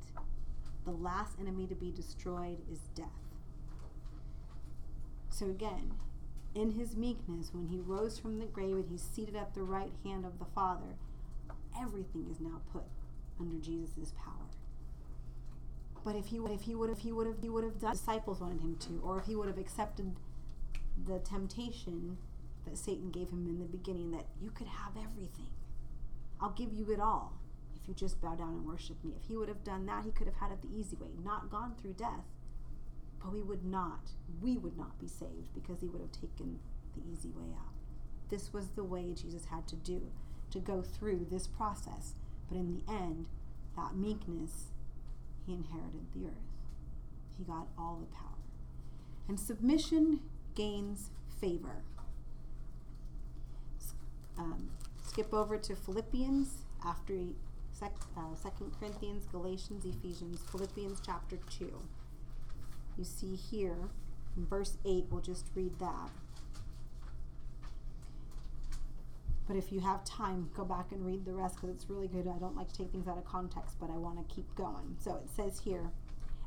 The last enemy to be destroyed is death. So again, in his meekness, when he rose from the grave and he's seated at the right hand of the Father, everything is now put under Jesus' power. But if he would, if he would, if he would have, he would have done. Disciples wanted him to, or if he would have accepted the temptation that Satan gave him in the beginning, that you could have everything, I'll give you it all if you just bow down and worship me. If he would have done that, he could have had it the easy way, not gone through death. But we would not, we would not be saved because he would have taken the easy way out. This was the way Jesus had to do to go through this process. But in the end, that meekness. He inherited the earth. He got all the power. And submission gains favor. Um, skip over to Philippians after Second Corinthians, Galatians, Ephesians, Philippians chapter two. You see here, in verse eight, we'll just read that. But if you have time, go back and read the rest because it's really good. I don't like to take things out of context, but I want to keep going. So it says here,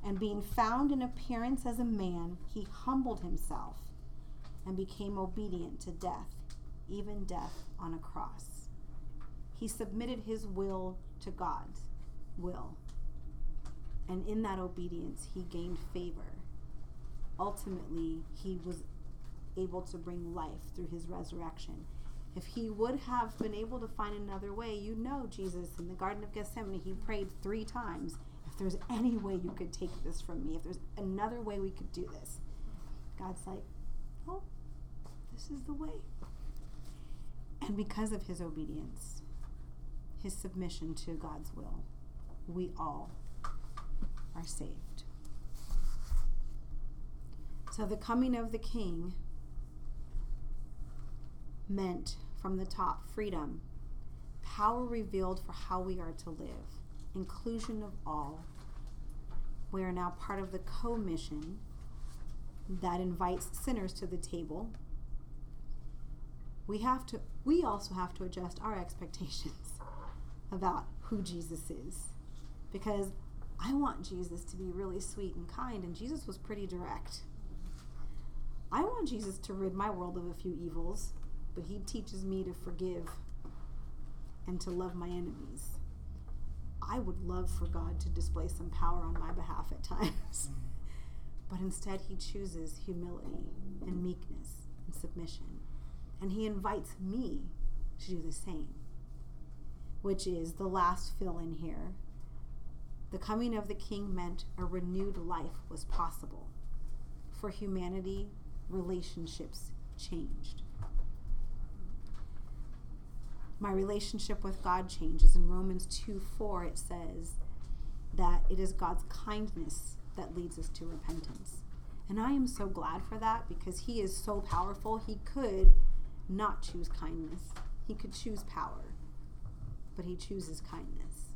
and being found in appearance as a man, he humbled himself and became obedient to death, even death on a cross. He submitted his will to God's will. And in that obedience, he gained favor. Ultimately, he was able to bring life through his resurrection. If he would have been able to find another way, you know Jesus in the Garden of Gethsemane, he prayed three times. If if there's any way you could take this from me, if there's another way we could do this. God's like, oh, this is the way. And because of his obedience, his submission to God's will, we all are saved. So the coming of the King meant, from the top, freedom, power revealed for how we are to live, inclusion of all. We are now part of the commission that invites sinners to the table. We have to. We also have to adjust our expectations about who Jesus is, because I want Jesus to be really sweet and kind, and Jesus was pretty direct. I want Jesus to rid my world of a few evils, but he teaches me to forgive and to love my enemies. I would love for God to display some power on my behalf at times, but instead he chooses humility and meekness and submission, and he invites me to do the same, which is the last fill in here. The coming of the King meant a renewed life was possible. For humanity, relationships changed. My relationship with God changes. In Romans two four, it says that it is God's kindness that leads us to repentance. And I am so glad for that, because he is so powerful. He could not choose kindness. He could choose power, but he chooses kindness.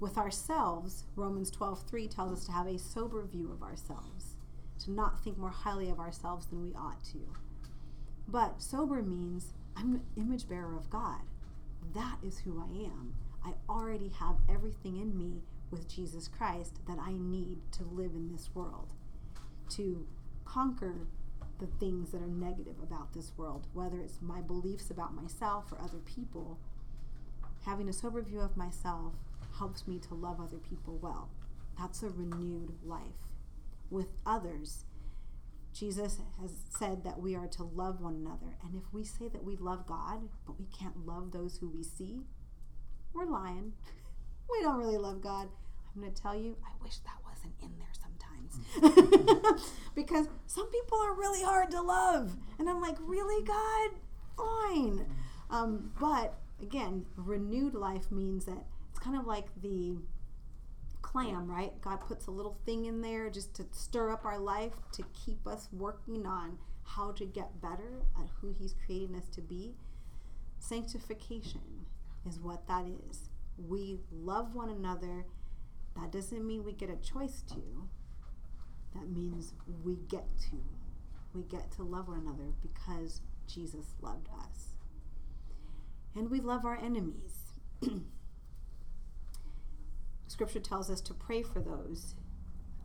With ourselves, Romans twelve three tells us to have a sober view of ourselves, to not think more highly of ourselves than we ought to. But sober means I'm an image bearer of God. That is who I am. I already have everything in me with Jesus Christ that I need to live in this world, to conquer the things that are negative about this world, whether it's my beliefs about myself or other people. Having a sober view of myself helps me to love other people well. That's a renewed life. With others, Jesus has said that we are to love one another. And if we say that we love God, but we can't love those who we see, we're lying. We don't really love God. I'm going to tell you, I wish that wasn't in there sometimes. Because some people are really hard to love. And I'm like, really, God? Fine. Um, but again, renewed life means that it's kind of like the clam, right? God puts a little thing in there just to stir up our life, to keep us working on how to get better at who he's creating us to be. Sanctification is what that is. We love one another. That doesn't mean we get a choice to. That means we get to. We get to love one another because Jesus loved us. And we love our enemies. Scripture tells us to pray for those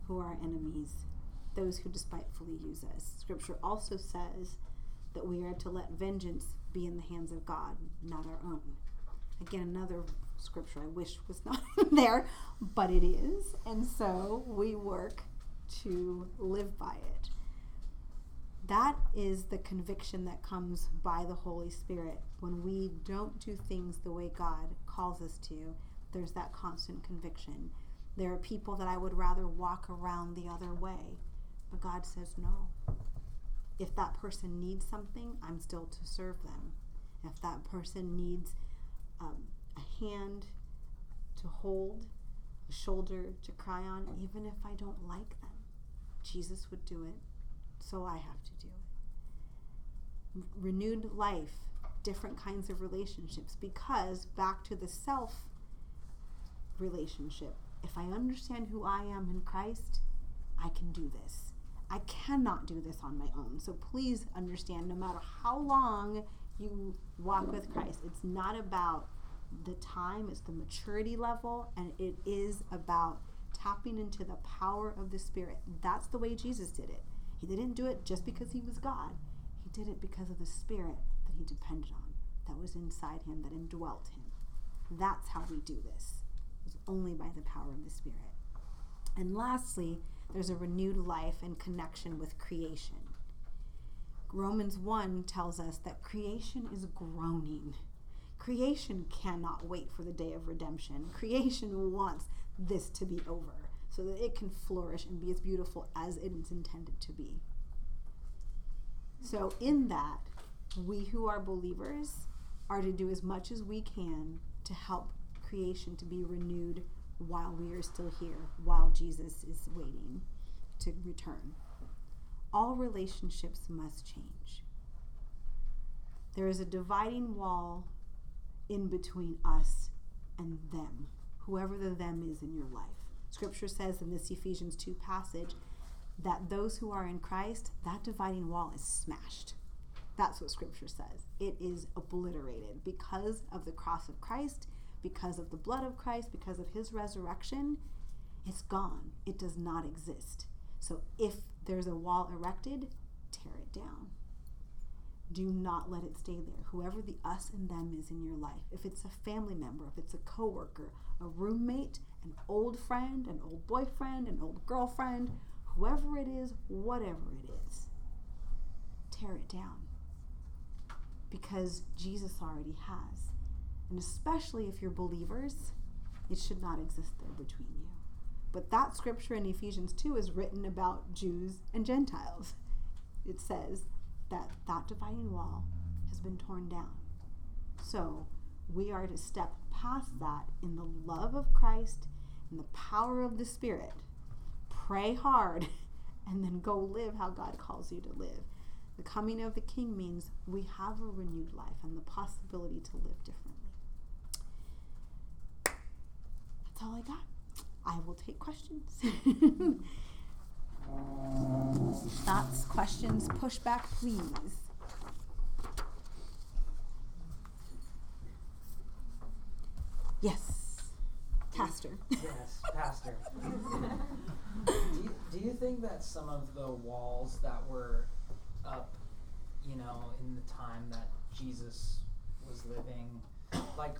who are our enemies, those who despitefully use us. Scripture also says that we are to let vengeance be in the hands of God, not our own. Again, another scripture I wish was not in there, but it is. And so we work to live by it. That is the conviction that comes by the Holy Spirit. When we don't do things the way God calls us to, there's that constant conviction. There are people that I would rather walk around the other way, but God says no. If that person needs something, I'm still to serve them. If that person needs um, a hand to hold, a shoulder to cry on, even if I don't like them, Jesus would do it, so I have to do it. Renewed life, different kinds of relationships, because back to the self relationship. If I understand who I am in Christ, I can do this. I cannot do this on my own. So please understand, no matter how long you walk with Christ, it's not about the time, it's the maturity level, and it is about tapping into the power of the Spirit. That's the way Jesus did it. He didn't do it just because he was God. He did it because of the Spirit that he depended on, that was inside him, that indwelt him. That's how we do this. Only by the power of the Spirit. And lastly, there's a renewed life and connection with creation. Romans one tells us that creation is groaning. Creation cannot wait for the day of redemption. Creation wants this to be over so that it can flourish and be as beautiful as it is intended to be. So in that, we who are believers are to do as much as we can to help creation to be renewed while we are still here, while Jesus is waiting to return. All relationships must change. There is a dividing wall in between us and them, whoever the them is in your life. Scripture says in this Ephesians two passage that those who are in Christ, that dividing wall is smashed. That's what Scripture says. It is obliterated because of the cross of Christ, because of the blood of Christ, because of his resurrection. It's gone. It does not exist. So if there's a wall erected, tear it down. Do not let it stay there. Whoever the us and them is in your life, if it's a family member, if it's a coworker, a roommate, an old friend, an old boyfriend, an old girlfriend, whoever it is, whatever it is, tear it down. Because Jesus already has. And especially if you're believers, it should not exist there between you. But that scripture in Ephesians two is written about Jews and Gentiles. It says that that dividing wall has been torn down. So we are to step past that in the love of Christ and the power of the Spirit. Pray hard and then go live how God calls you to live. The coming of the King means we have a renewed life and the possibility to live differently. That's all I got. I will take questions. Thoughts, questions, pushback, please. Yes, Pastor. Yes, Pastor. do, you, do you think that some of the walls that were up, you know, in the time that Jesus was living, like,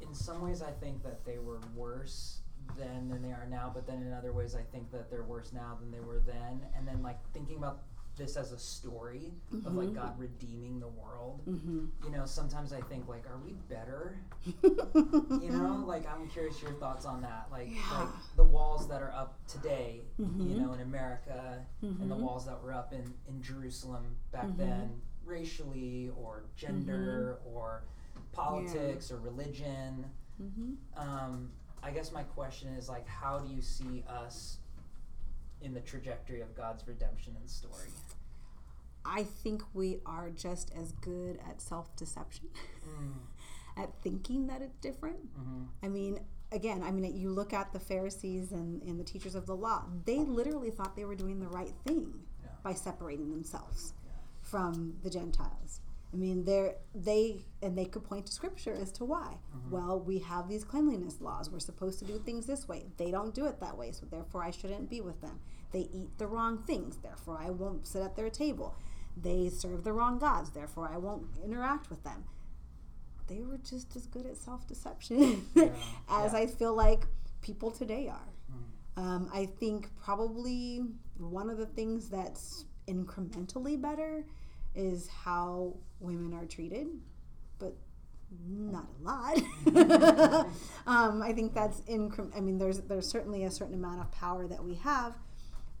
in some ways I think that they were worse then than they are now, but then in other ways I think that they're worse now than they were then, and then like thinking about this as a story mm-hmm. of like God redeeming the world, mm-hmm. you know, sometimes I think like, are we better? You know, like I'm curious your thoughts on that, like, yeah. like the walls that are up today, mm-hmm. you know, in America, mm-hmm. and the walls that were up in, in Jerusalem back mm-hmm. then, racially or gender mm-hmm. or politics yeah. or religion. Mm-hmm. Um, I guess my question is, like, how do you see us in the trajectory of God's redemption and story? I think we are just as good at self-deception, mm. at thinking that it's different. Mm-hmm. I mean, again, I mean, you look at the Pharisees and, and the teachers of the law, they literally thought they were doing the right thing yeah. by separating themselves yeah. from the Gentiles. I mean, they're, they and they could point to Scripture as to why. Mm-hmm. Well, we have these cleanliness laws. We're supposed to do things this way. They don't do it that way, so therefore I shouldn't be with them. They eat the wrong things, therefore I won't sit at their table. They serve the wrong gods, therefore I won't interact with them. They were just as good at self-deception yeah. as yeah. I feel like people today are. Mm. Um, I think probably one of the things that's incrementally better is how women are treated, but not a lot. um, I think that's incre- I mean, there's there's certainly a certain amount of power that we have,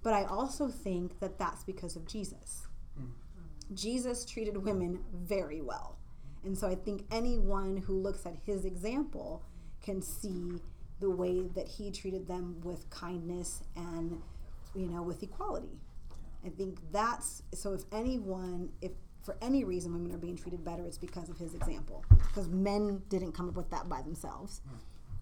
but I also think that that's because of Jesus. Mm-hmm. Jesus treated women very well, and so I think anyone who looks at his example can see the way that he treated them with kindness and, you know, with equality. I think that's, so if anyone, if for any reason women are being treated better, it's because of his example. Because men didn't come up with that by themselves.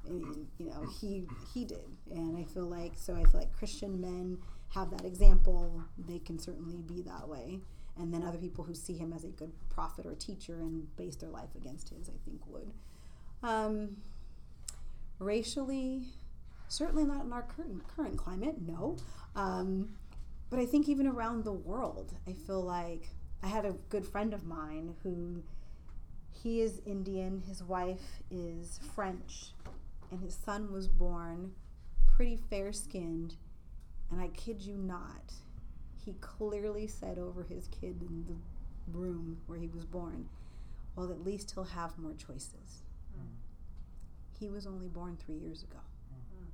I mean, you know, he he did. And I feel like, so I feel like Christian men have that example. They can certainly be that way. And then other people who see him as a good prophet or teacher and base their life against his, I think would. Um, racially, certainly not in our current, current climate, no. Um, But I think even around the world, I feel like I had a good friend of mine who, he is Indian, his wife is French, and his son was born pretty fair-skinned, and I kid you not, he clearly said over his kid in the room where he was born, well, at least he'll have more choices. Mm. He was only born three years ago. Mm.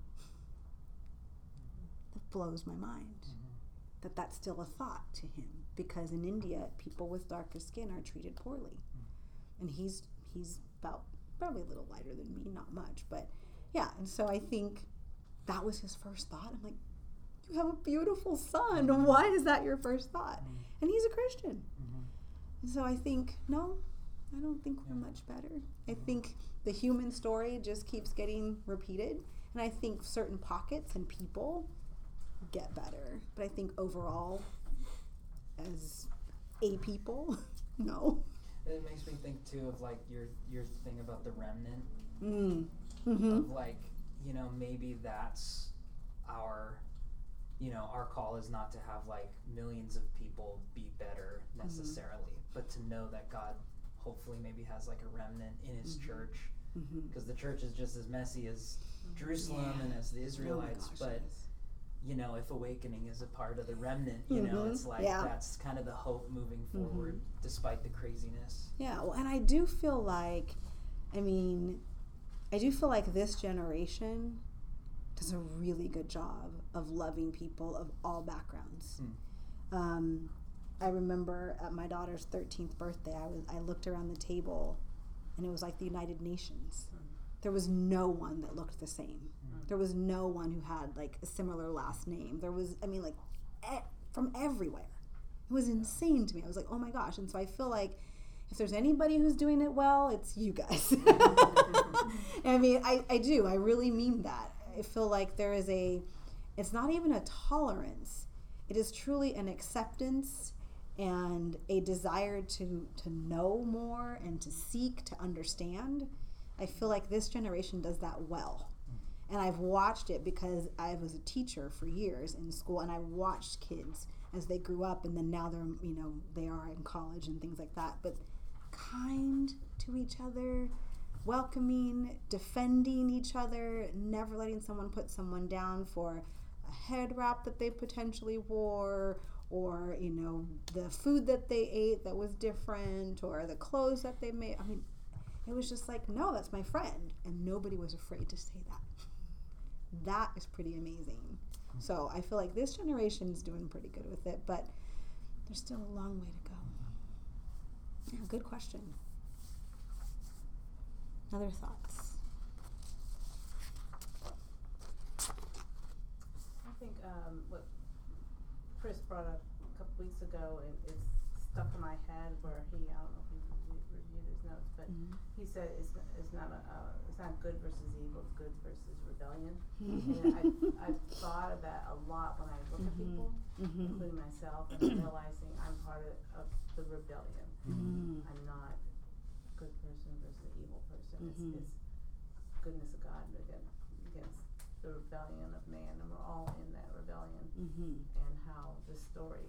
It blows my mind mm-hmm. that that's still a thought to him, because in India, people with darker skin are treated poorly. Mm. And he's he's about probably a little lighter than me, not much, but yeah. And so I think that was his first thought. I'm like, you have a beautiful son. Mm-hmm. Why is that your first thought? Mm-hmm. And he's a Christian. Mm-hmm. And so I think, no, I don't think we're yeah. much better. I think the human story just keeps getting repeated. And I think certain pockets and people get better. But I think overall, as a people, no. It makes me think, too, of, like, your your thing about the remnant. Mm. Mm-hmm. Of, like, you know, maybe that's our... You know, our call is not to have, like, millions of people be better necessarily, mm-hmm. but to know that God hopefully maybe has, like, a remnant in his mm-hmm. church, because mm-hmm. the church is just as messy as Jerusalem yeah. and as the Israelites, oh my gosh, but, yes. you know, if awakening is a part of the remnant, you mm-hmm. know, it's like yeah. that's kind of the hope moving forward mm-hmm. despite the craziness. Yeah, well, and I do feel like, I mean, I do feel like this generation does a really good job of loving people of all backgrounds. Mm. Um, I remember at my daughter's thirteenth birthday, I was I looked around the table, and it was like the United Nations. Mm. There was no one that looked the same. Mm. There was no one who had, like, a similar last name. There was, I mean, like, eh, from everywhere. It was insane to me. I was like, oh my gosh. And so I feel like if there's anybody who's doing it well, it's you guys. I mean, I, I do. I really mean that. I feel like there is a, it's not even a tolerance. It is truly an acceptance and a desire to, to know more and to seek, to understand. I feel like this generation does that well. And I've watched it because I was a teacher for years in school, and I watched kids as they grew up, and then now they're, you know, they are in college and things like that. But kind to each other, welcoming, defending each other, never letting someone put someone down for a head wrap that they potentially wore, or, you know, the food that they ate that was different, or the clothes that they made. I mean, it was just like, no, that's my friend. And nobody was afraid to say that. That is pretty amazing. So I feel like this generation is doing pretty good with it, but there's still a long way to go. Yeah, good question. Other thoughts? I think um, what Chris brought up a couple weeks ago, and it, it's stuck in my head, where he, I don't know if he reviewed his notes, but mm-hmm. he said it's, it's not a, uh, it's not good versus evil, it's good versus rebellion. And I, I've thought of that a lot when I look mm-hmm. at people, mm-hmm. including myself, and realizing I'm part of, of the rebellion. Mm-hmm. I'm not good person versus evil person. Mm-hmm. It's, it's goodness of God against, against the rebellion of man, and we're all in that rebellion. Mm-hmm. And how the story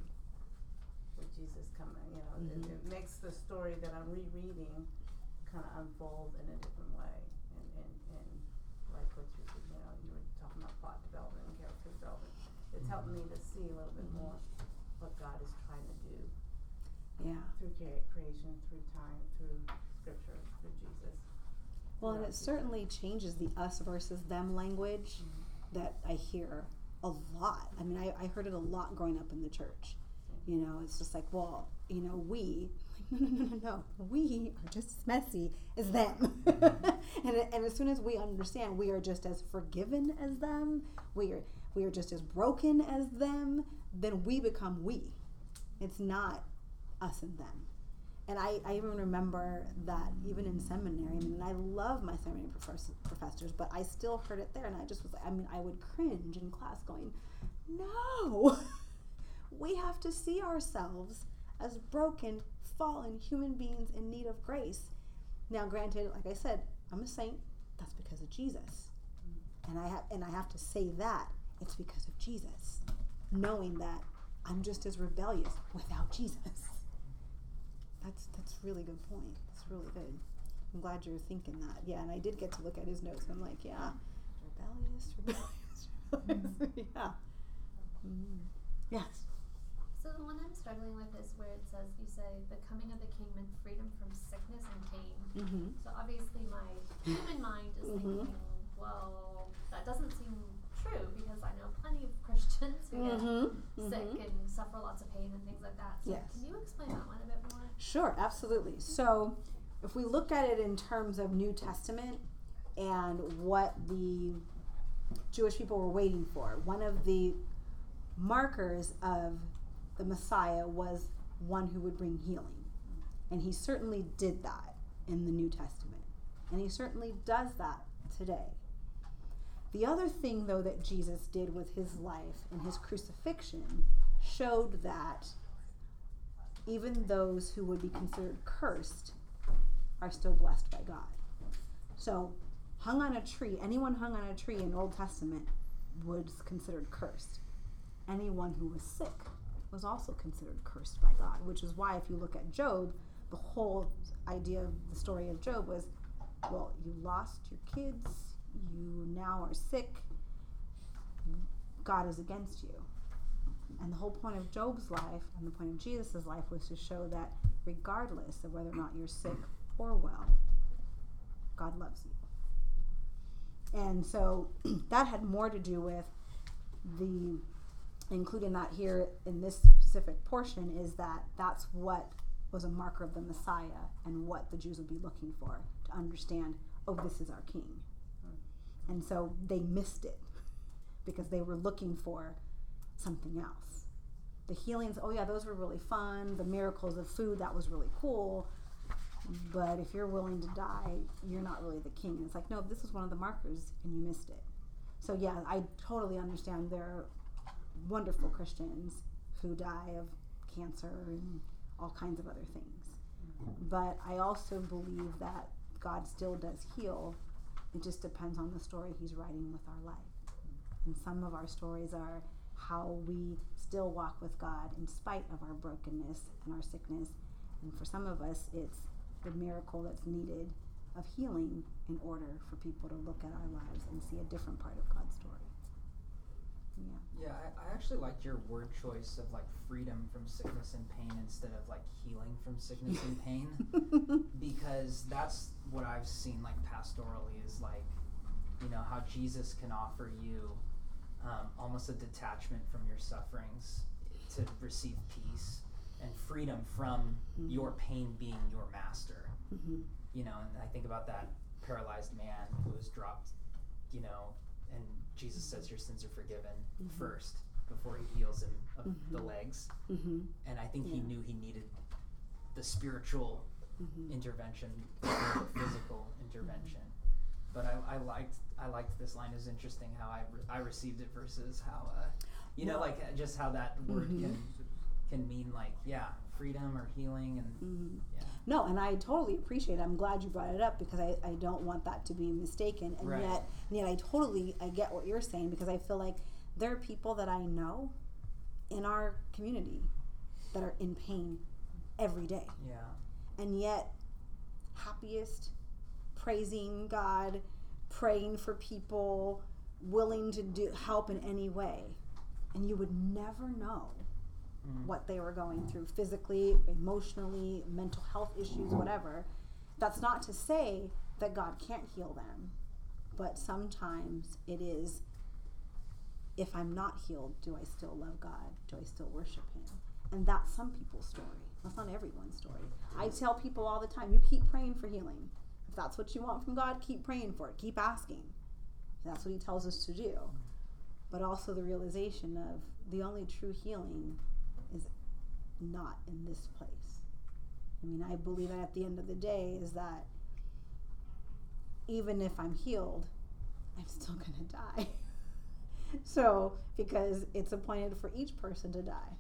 with Jesus coming, you know, mm-hmm. it, it makes the story that I'm rereading kind of unfold in a different way. And, and, and like what you, you know, you were talking about plot development and character development. It's helped me to see a little bit mm-hmm. more what God is trying to do. Yeah. Through creation, through time, through Scripture, through Jesus. Well, and it certainly changes the us versus them language mm-hmm. that I hear a lot. I mean, I, I heard it a lot growing up in the church. You know, it's just like, well, you know, we, like, no, no, no, no, no, we are just as messy as them. and and as soon as we understand, we are just as forgiven as them, we are we are just as broken as them, then we become we. It's not us and them. And I, I even remember that even in seminary, I mean, I love my seminary professors, professors, but I still heard it there, and I just was like, I mean, I would cringe in class going, no, we have to see ourselves as broken, fallen human beings in need of grace. Now, granted, like I said, I'm a saint. That's because of Jesus. And I have, and I have to say that it's because of Jesus, knowing that I'm just as rebellious without Jesus. That's that's really good point. That's really good. I'm glad you were thinking that. Yeah, and I did get to look at his notes, and I'm like, yeah, rebellious, rebellious, rebellious. yeah. Mm. Yes. So So the one I'm struggling with is where it says, you say, the coming of the king meant freedom from sickness and pain. Mm-hmm. So obviously my human mind is mm-hmm. thinking, well, that doesn't seem true because I know plenty of Christians who mm-hmm. get sick mm-hmm. and suffer lots of pain and things like that. So yes. Can you explain that one a bit more? Sure, absolutely. Mm-hmm. So if we look at it in terms of New Testament and what the Jewish people were waiting for, one of the markers of the Messiah was one who would bring healing. And he certainly did that in the New Testament. And he certainly does that today. The other thing, though, that Jesus did with his life and his crucifixion showed that even those who would be considered cursed are still blessed by God. So hung on a tree, anyone hung on a tree in Old Testament was considered cursed. Anyone who was sick was also considered cursed by God, which is why if you look at Job, the whole idea of the story of Job was, well, you lost your kids, you now are sick, God is against you. And the whole point of Job's life and the point of Jesus' life was to show that regardless of whether or not you're sick or well, God loves you. And so that had more to do with the including that here in this specific portion is that that's what was a marker of the Messiah and what the Jews would be looking for to understand, oh, this is our king. And so they missed it because they were looking for something else. The healings, oh yeah, those were really fun. The miracles of food, that was really cool. But if you're willing to die, you're not really the king. And it's like, no, this is one of the markers and you missed it. So yeah, I totally understand their wonderful Christians who die of cancer and all kinds of other things. But I also believe that God still does heal. It just depends on the story he's writing with our life. And some of our stories are how we still walk with God in spite of our brokenness and our sickness. And for some of us, it's the miracle that's needed of healing in order for people to look at our lives and see a different part of God's story. Yeah, yeah, I, I actually liked your word choice of like freedom from sickness and pain instead of like healing from sickness and pain, because that's what I've seen like pastorally is like, you know, how Jesus can offer you um, almost a detachment from your sufferings to receive peace and freedom from mm-hmm. your pain being your master. Mm-hmm. You know, and I think about that paralyzed man who was dropped, you know, and Jesus says your sins are forgiven mm-hmm. first before he heals him of mm-hmm. the legs. Mm-hmm. And I think yeah. he knew he needed the spiritual mm-hmm. intervention before the physical intervention. Mm-hmm. But I, I liked I liked this line. It was interesting how I, re- I received it versus how, uh, you yeah. know, like uh, just how that word mm-hmm. can can mean like, yeah, freedom or healing. and mm-hmm. yeah. No, and I totally appreciate it. I'm glad you brought it up because I, I don't want that to be mistaken. And right. yet and yet I totally I get what you're saying because I feel like there are people that I know in our community that are in pain every day. Yeah. And yet happiest, praising God, praying for people, willing to do help in any way. And you would never know what they were going through physically, emotionally, mental health issues, whatever. That's not to say that God can't heal them, but sometimes it is, if I'm not healed, do I still love God? Do I still worship him? And that's some people's story. That's not everyone's story. I tell people all the time, you keep praying for healing. If that's what you want from God, keep praying for it. Keep asking. That's what he tells us to do. But also the realization of the only true healing is not in this place. I mean, I believe that at the end of the day is that even if I'm healed, I'm still going to die. So, because it's appointed for each person to die.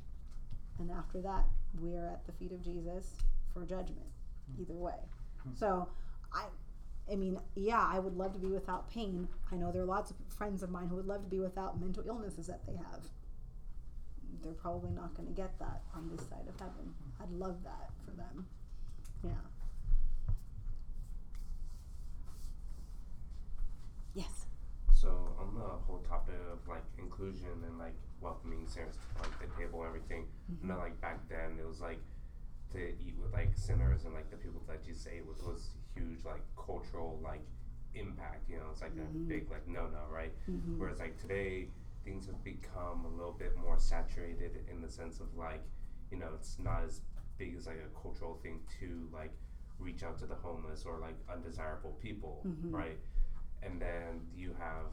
And after that, we are at the feet of Jesus for judgment, either way. So, I I mean, yeah, I would love to be without pain. I know there are lots of friends of mine who would love to be without mental illnesses that they have. They're probably not going to get that on this side of heaven. I'd love that for them. Yeah. Yes. So on the whole topic of of like inclusion and like welcoming sinners to like the table and everything. Mm-hmm. You know, like back then it was like to eat with like sinners and like the people that Jesus ate with was huge like cultural like impact. You know, it's like mm-hmm. a big like no no, right? Mm-hmm. Whereas like today things have become a little bit more saturated in the sense of like, you know, it's not as big as like a cultural thing to like reach out to the homeless or like undesirable people, mm-hmm. right? And then you have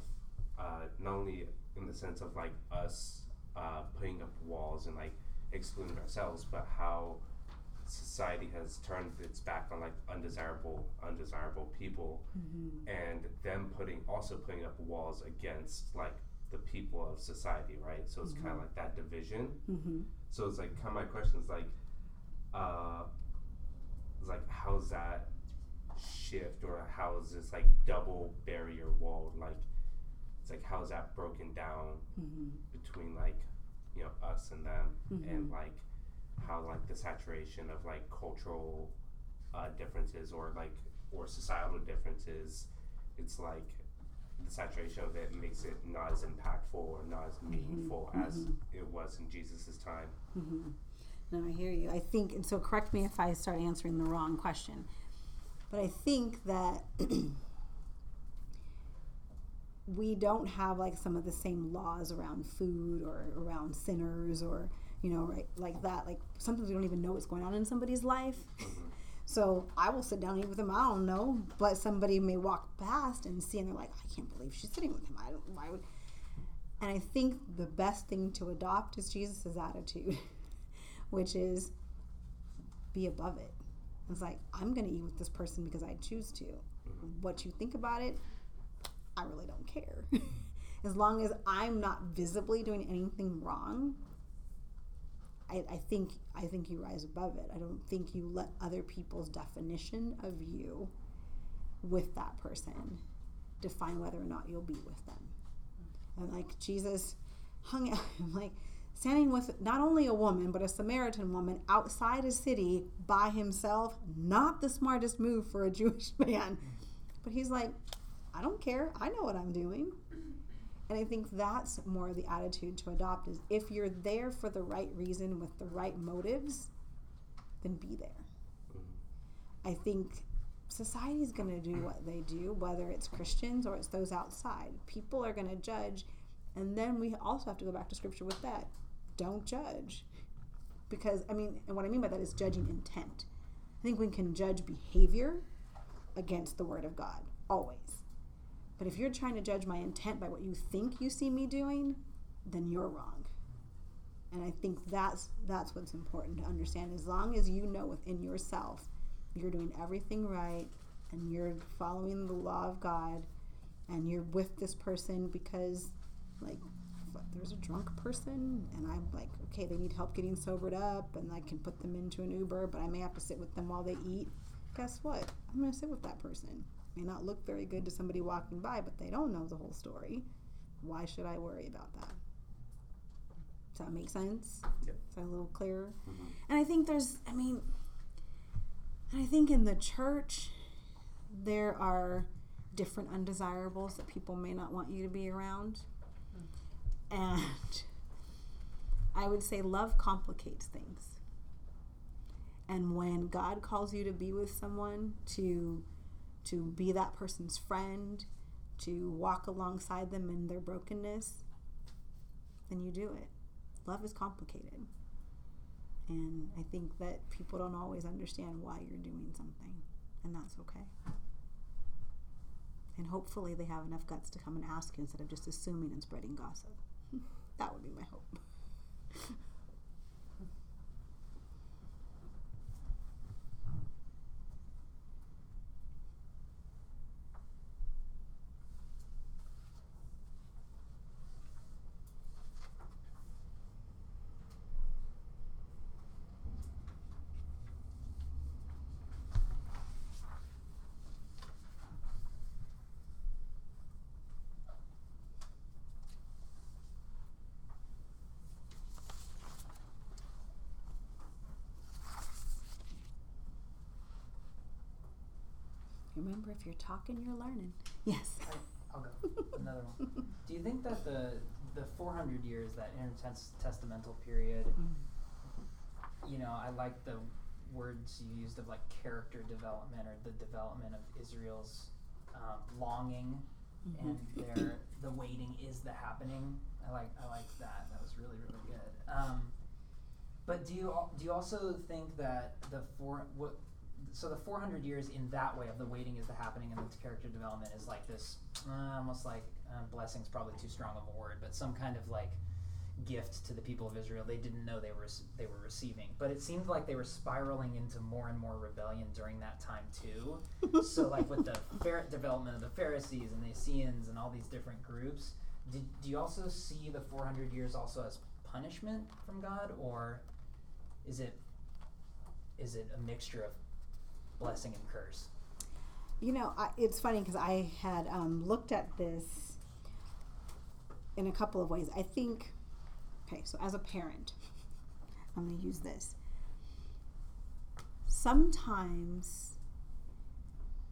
uh, not only in the sense of like us uh, putting up walls and like excluding ourselves, but how society has turned its back on like undesirable, undesirable people, mm-hmm. and them putting also putting up walls against like the people of society, right? So it's mm-hmm. kind of like that division. Mm-hmm. So it's like kind of my question is like, uh, it's like how's that shift or how is this like double barrier wall like? It's like how is that broken down mm-hmm. between like, you know, us and them, mm-hmm. and like how like the saturation of like cultural uh, differences or like or societal differences, it's like the saturation of it makes it not as impactful or not as meaningful mm-hmm. as mm-hmm. it was in Jesus's time. Mm-hmm. No, I hear you. I think, and so correct me if I start answering the wrong question, but I think that we don't have like some of the same laws around food or around sinners or, you know, right, like that. Like sometimes we don't even know what's going on in somebody's life. So I will sit down and eat with them. I don't know, but somebody may walk past and see, and they're like, I can't believe she's sitting with him. I don't. Why would? And I think the best thing to adopt is Jesus's attitude, which is be above it. It's like, I'm going to eat with this person because I choose to. What you think about it, I really don't care. As long as I'm not visibly doing anything wrong, I, I think I think you rise above it. I don't think you let other people's definition of you with that person define whether or not you'll be with them. And like Jesus hung out, I'm like, standing with not only a woman, but a Samaritan woman outside a city by himself, not the smartest move for a Jewish man. But he's like, I don't care. I know what I'm doing. And I think that's more the attitude to adopt is if you're there for the right reason with the right motives, then be there. I think society's going to do what they do, whether it's Christians or it's those outside. People are going to judge. And then we also have to go back to scripture with that. Don't judge. Because, I mean, and what I mean by that is judging intent. I think we can judge behavior against the word of God, always. But if you're trying to judge my intent by what you think you see me doing, then you're wrong. And I think that's that's what's important to understand. As long as you know within yourself you're doing everything right and you're following the law of God and you're with this person because, like, there's a drunk person and I'm like, okay, they need help getting sobered up and I can put them into an Uber, but I may have to sit with them while they eat. Guess what? I'm going to sit with that person. It may not look very good to somebody walking by, but they don't know the whole story. Why should I worry about that? Does that make sense? Yep. Is that a little clearer? Mm-hmm. And I think there's, I mean, I think in the church there are different undesirables that people may not want you to be around. And I would say love complicates things. And when God calls you to be with someone, to to be that person's friend, to walk alongside them in their brokenness, then you do it. Love is complicated. And I think that people don't always understand why you're doing something, and that's okay. And hopefully they have enough guts to come and ask you instead of just assuming and spreading gossip. That would be my hope. Remember, if you're talking, you're learning. Yes. I'll go. Another one. Do Do you think that the the four hundred years, that intertestamental period, you know, I like the words you used of like character development or the development of Israel's um, longing mm-hmm. and their the waiting is the happening. I like I like that. That was really really good. Um, but do you do you also think that the four what so the four hundred years in that way of the waiting is the happening and the character development is like this uh, almost like uh, blessing's probably too strong of a word, but some kind of like gift to the people of Israel they didn't know they were they were receiving, but it seemed like they were spiraling into more and more rebellion during that time too. So like with the fer- development of the Pharisees and the Essenes and all these different groups, did, do you also see the four hundred years also as punishment from God, or is it is it a mixture of blessing and curse? You know, I, it's funny because I had um, looked at this in a couple of ways. I think Okay, so as a parent, I'm going to use this. Sometimes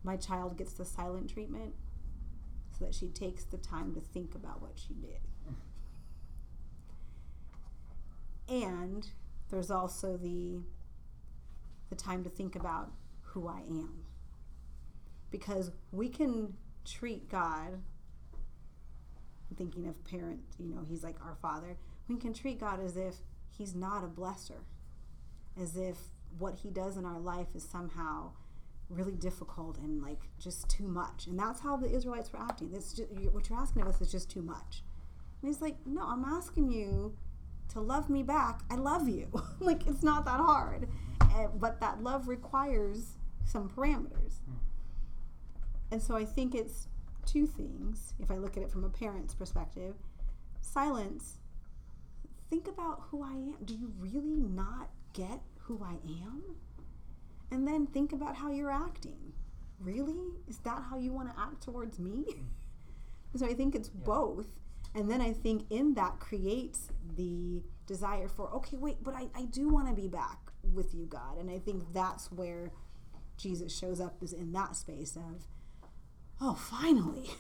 my child gets the silent treatment so that she takes the time to think about what she did. And there's also the the time to think about who I am. Because we can treat God, I'm thinking of parent, you know, he's like our father. We can treat God as if he's not a blesser, as if what he does in our life is somehow really difficult and like just too much. And that's how the Israelites were acting. This just, what you're asking of us is just too much. And he's like, no, I'm asking you to love me back. I love you. Like, it's not that hard. And, but that love requires some parameters. And so I think it's two things, if I look at it from a parent's perspective. Silence. Think about who I am. Do you really not get who I am? And then think about how you're acting. Really? Is that how you want to act towards me? So I think it's yeah. both. And then I think in that creates the desire for, okay, wait, but I, I do want to be back with you, God. And I think that's where Jesus shows up, is in that space of, oh, finally.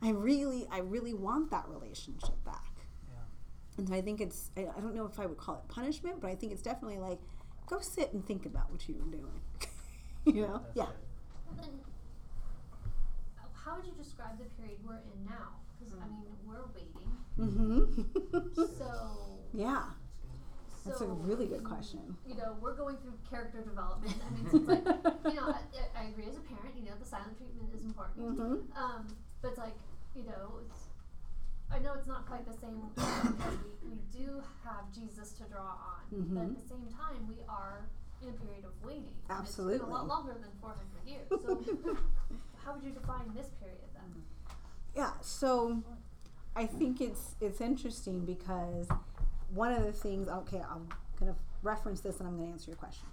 I really, I really want that relationship back. And so I think it's, I don't know if I would call it punishment, but I think it's definitely like, go sit and think about what you were doing. You know? Yeah. Well, then, how would you describe the period we're in now? Because, mm-hmm. I mean, we're waiting. Mm-hmm. So. Yeah. So, that's a really good question. You know, we're going through character development. I mean, so it's like, you know, I, I agree as a parent, you know, the silent treatment is important. Mm-hmm. Um, but it's like, you know, it's. I know it's not quite the same. we, we do have Jesus to draw on, mm-hmm. but at the same time, we are in a period of waiting. Absolutely, it's been a lot longer than four hundred years. So, how would you define this period then? Yeah, so I think it's it's interesting because one of the things. Okay, I'm going to reference this, and I'm going to answer your question.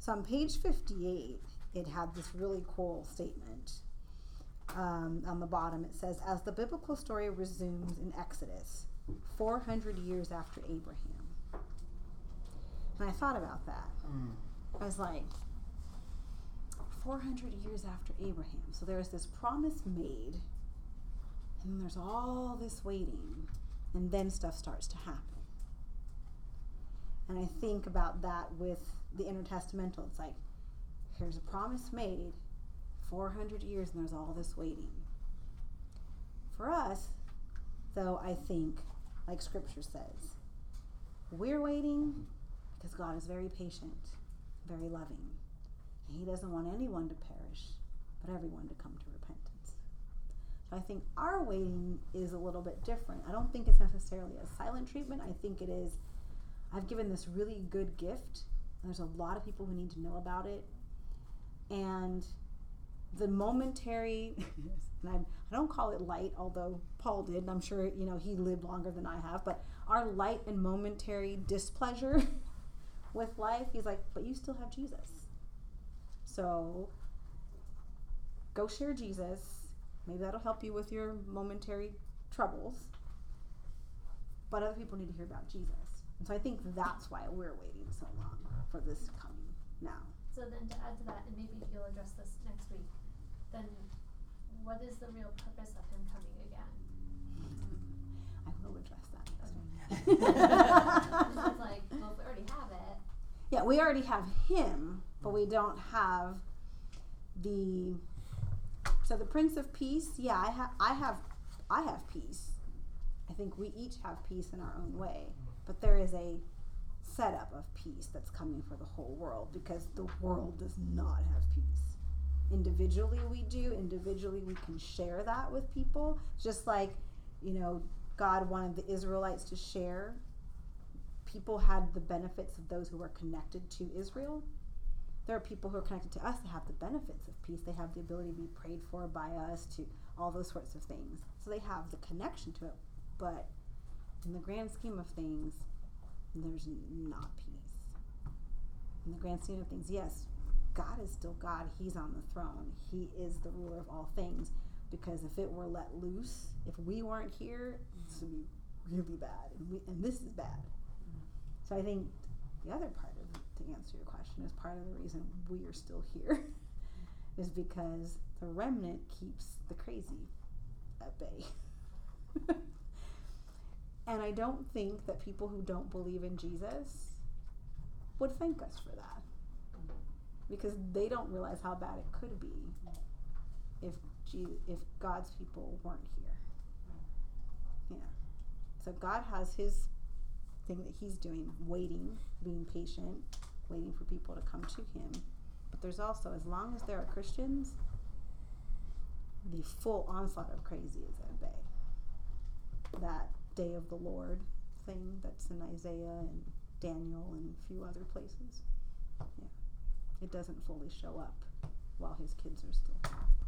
So on page fifty-eight, it had this really cool statement. Um, on the bottom it says, as the biblical story resumes in Exodus, four hundred years after Abraham. And I thought about that. Mm. I was like, four hundred years after Abraham. So there's this promise made, and there's all this waiting, and then stuff starts to happen. And I think about that with the intertestamental. It's like, here's a promise made, four hundred years, and there's all this waiting. For us, though, I think, like Scripture says, we're waiting because God is very patient, very loving. And he doesn't want anyone to perish, but everyone to come to repentance. So I think our waiting is a little bit different. I don't think it's necessarily a silent treatment. I think it is, I've given this really good gift, and there's a lot of people who need to know about it. And the momentary, and I, I don't call it light, although Paul did, and I'm sure, you know, he lived longer than I have, but our light and momentary displeasure with life, he's like, but you still have Jesus. So go share Jesus. Maybe that'll help you with your momentary troubles. But other people need to hear about Jesus. And so I think that's why we're waiting so long for this coming now. So then to add to that, and maybe you'll address this next week, then what is the real purpose of him coming again? It's like, well, we already have it. Yeah, we already have him, but we don't have the. So the Prince of Peace. Yeah, I have. I have. I have peace. I think we each have peace in our own way, but there is a setup of peace that's coming for the whole world, because the world does not have peace. Individually we do, individually we can share that with people, just like, you know, God wanted the Israelites to share. People had the benefits of those who were connected to Israel. There are people who are connected to us that have the benefits of peace. They have the ability to be prayed for by us, to all those sorts of things. So they have the connection to it, but in the grand scheme of things, there's not peace. In the grand scheme of things, yes, God is still God. He's on the throne. He is the ruler of all things. Because if it were let loose, if we weren't here, this would be really bad. And, we, and this is bad. So I think the other part of it, to answer your question, is part of the reason we are still here is because the remnant keeps the crazy at bay. And I don't think that people who don't believe in Jesus would thank us for that, because they don't realize how bad it could be if Jesus, if God's people weren't here. Yeah. So God has his thing that he's doing, waiting, being patient, waiting for people to come to him. But there's also, as long as there are Christians, the full onslaught of crazy is at bay. That Day of the Lord thing that's in Isaiah and Daniel and a few other places. Yeah. It doesn't fully show up while his kids are still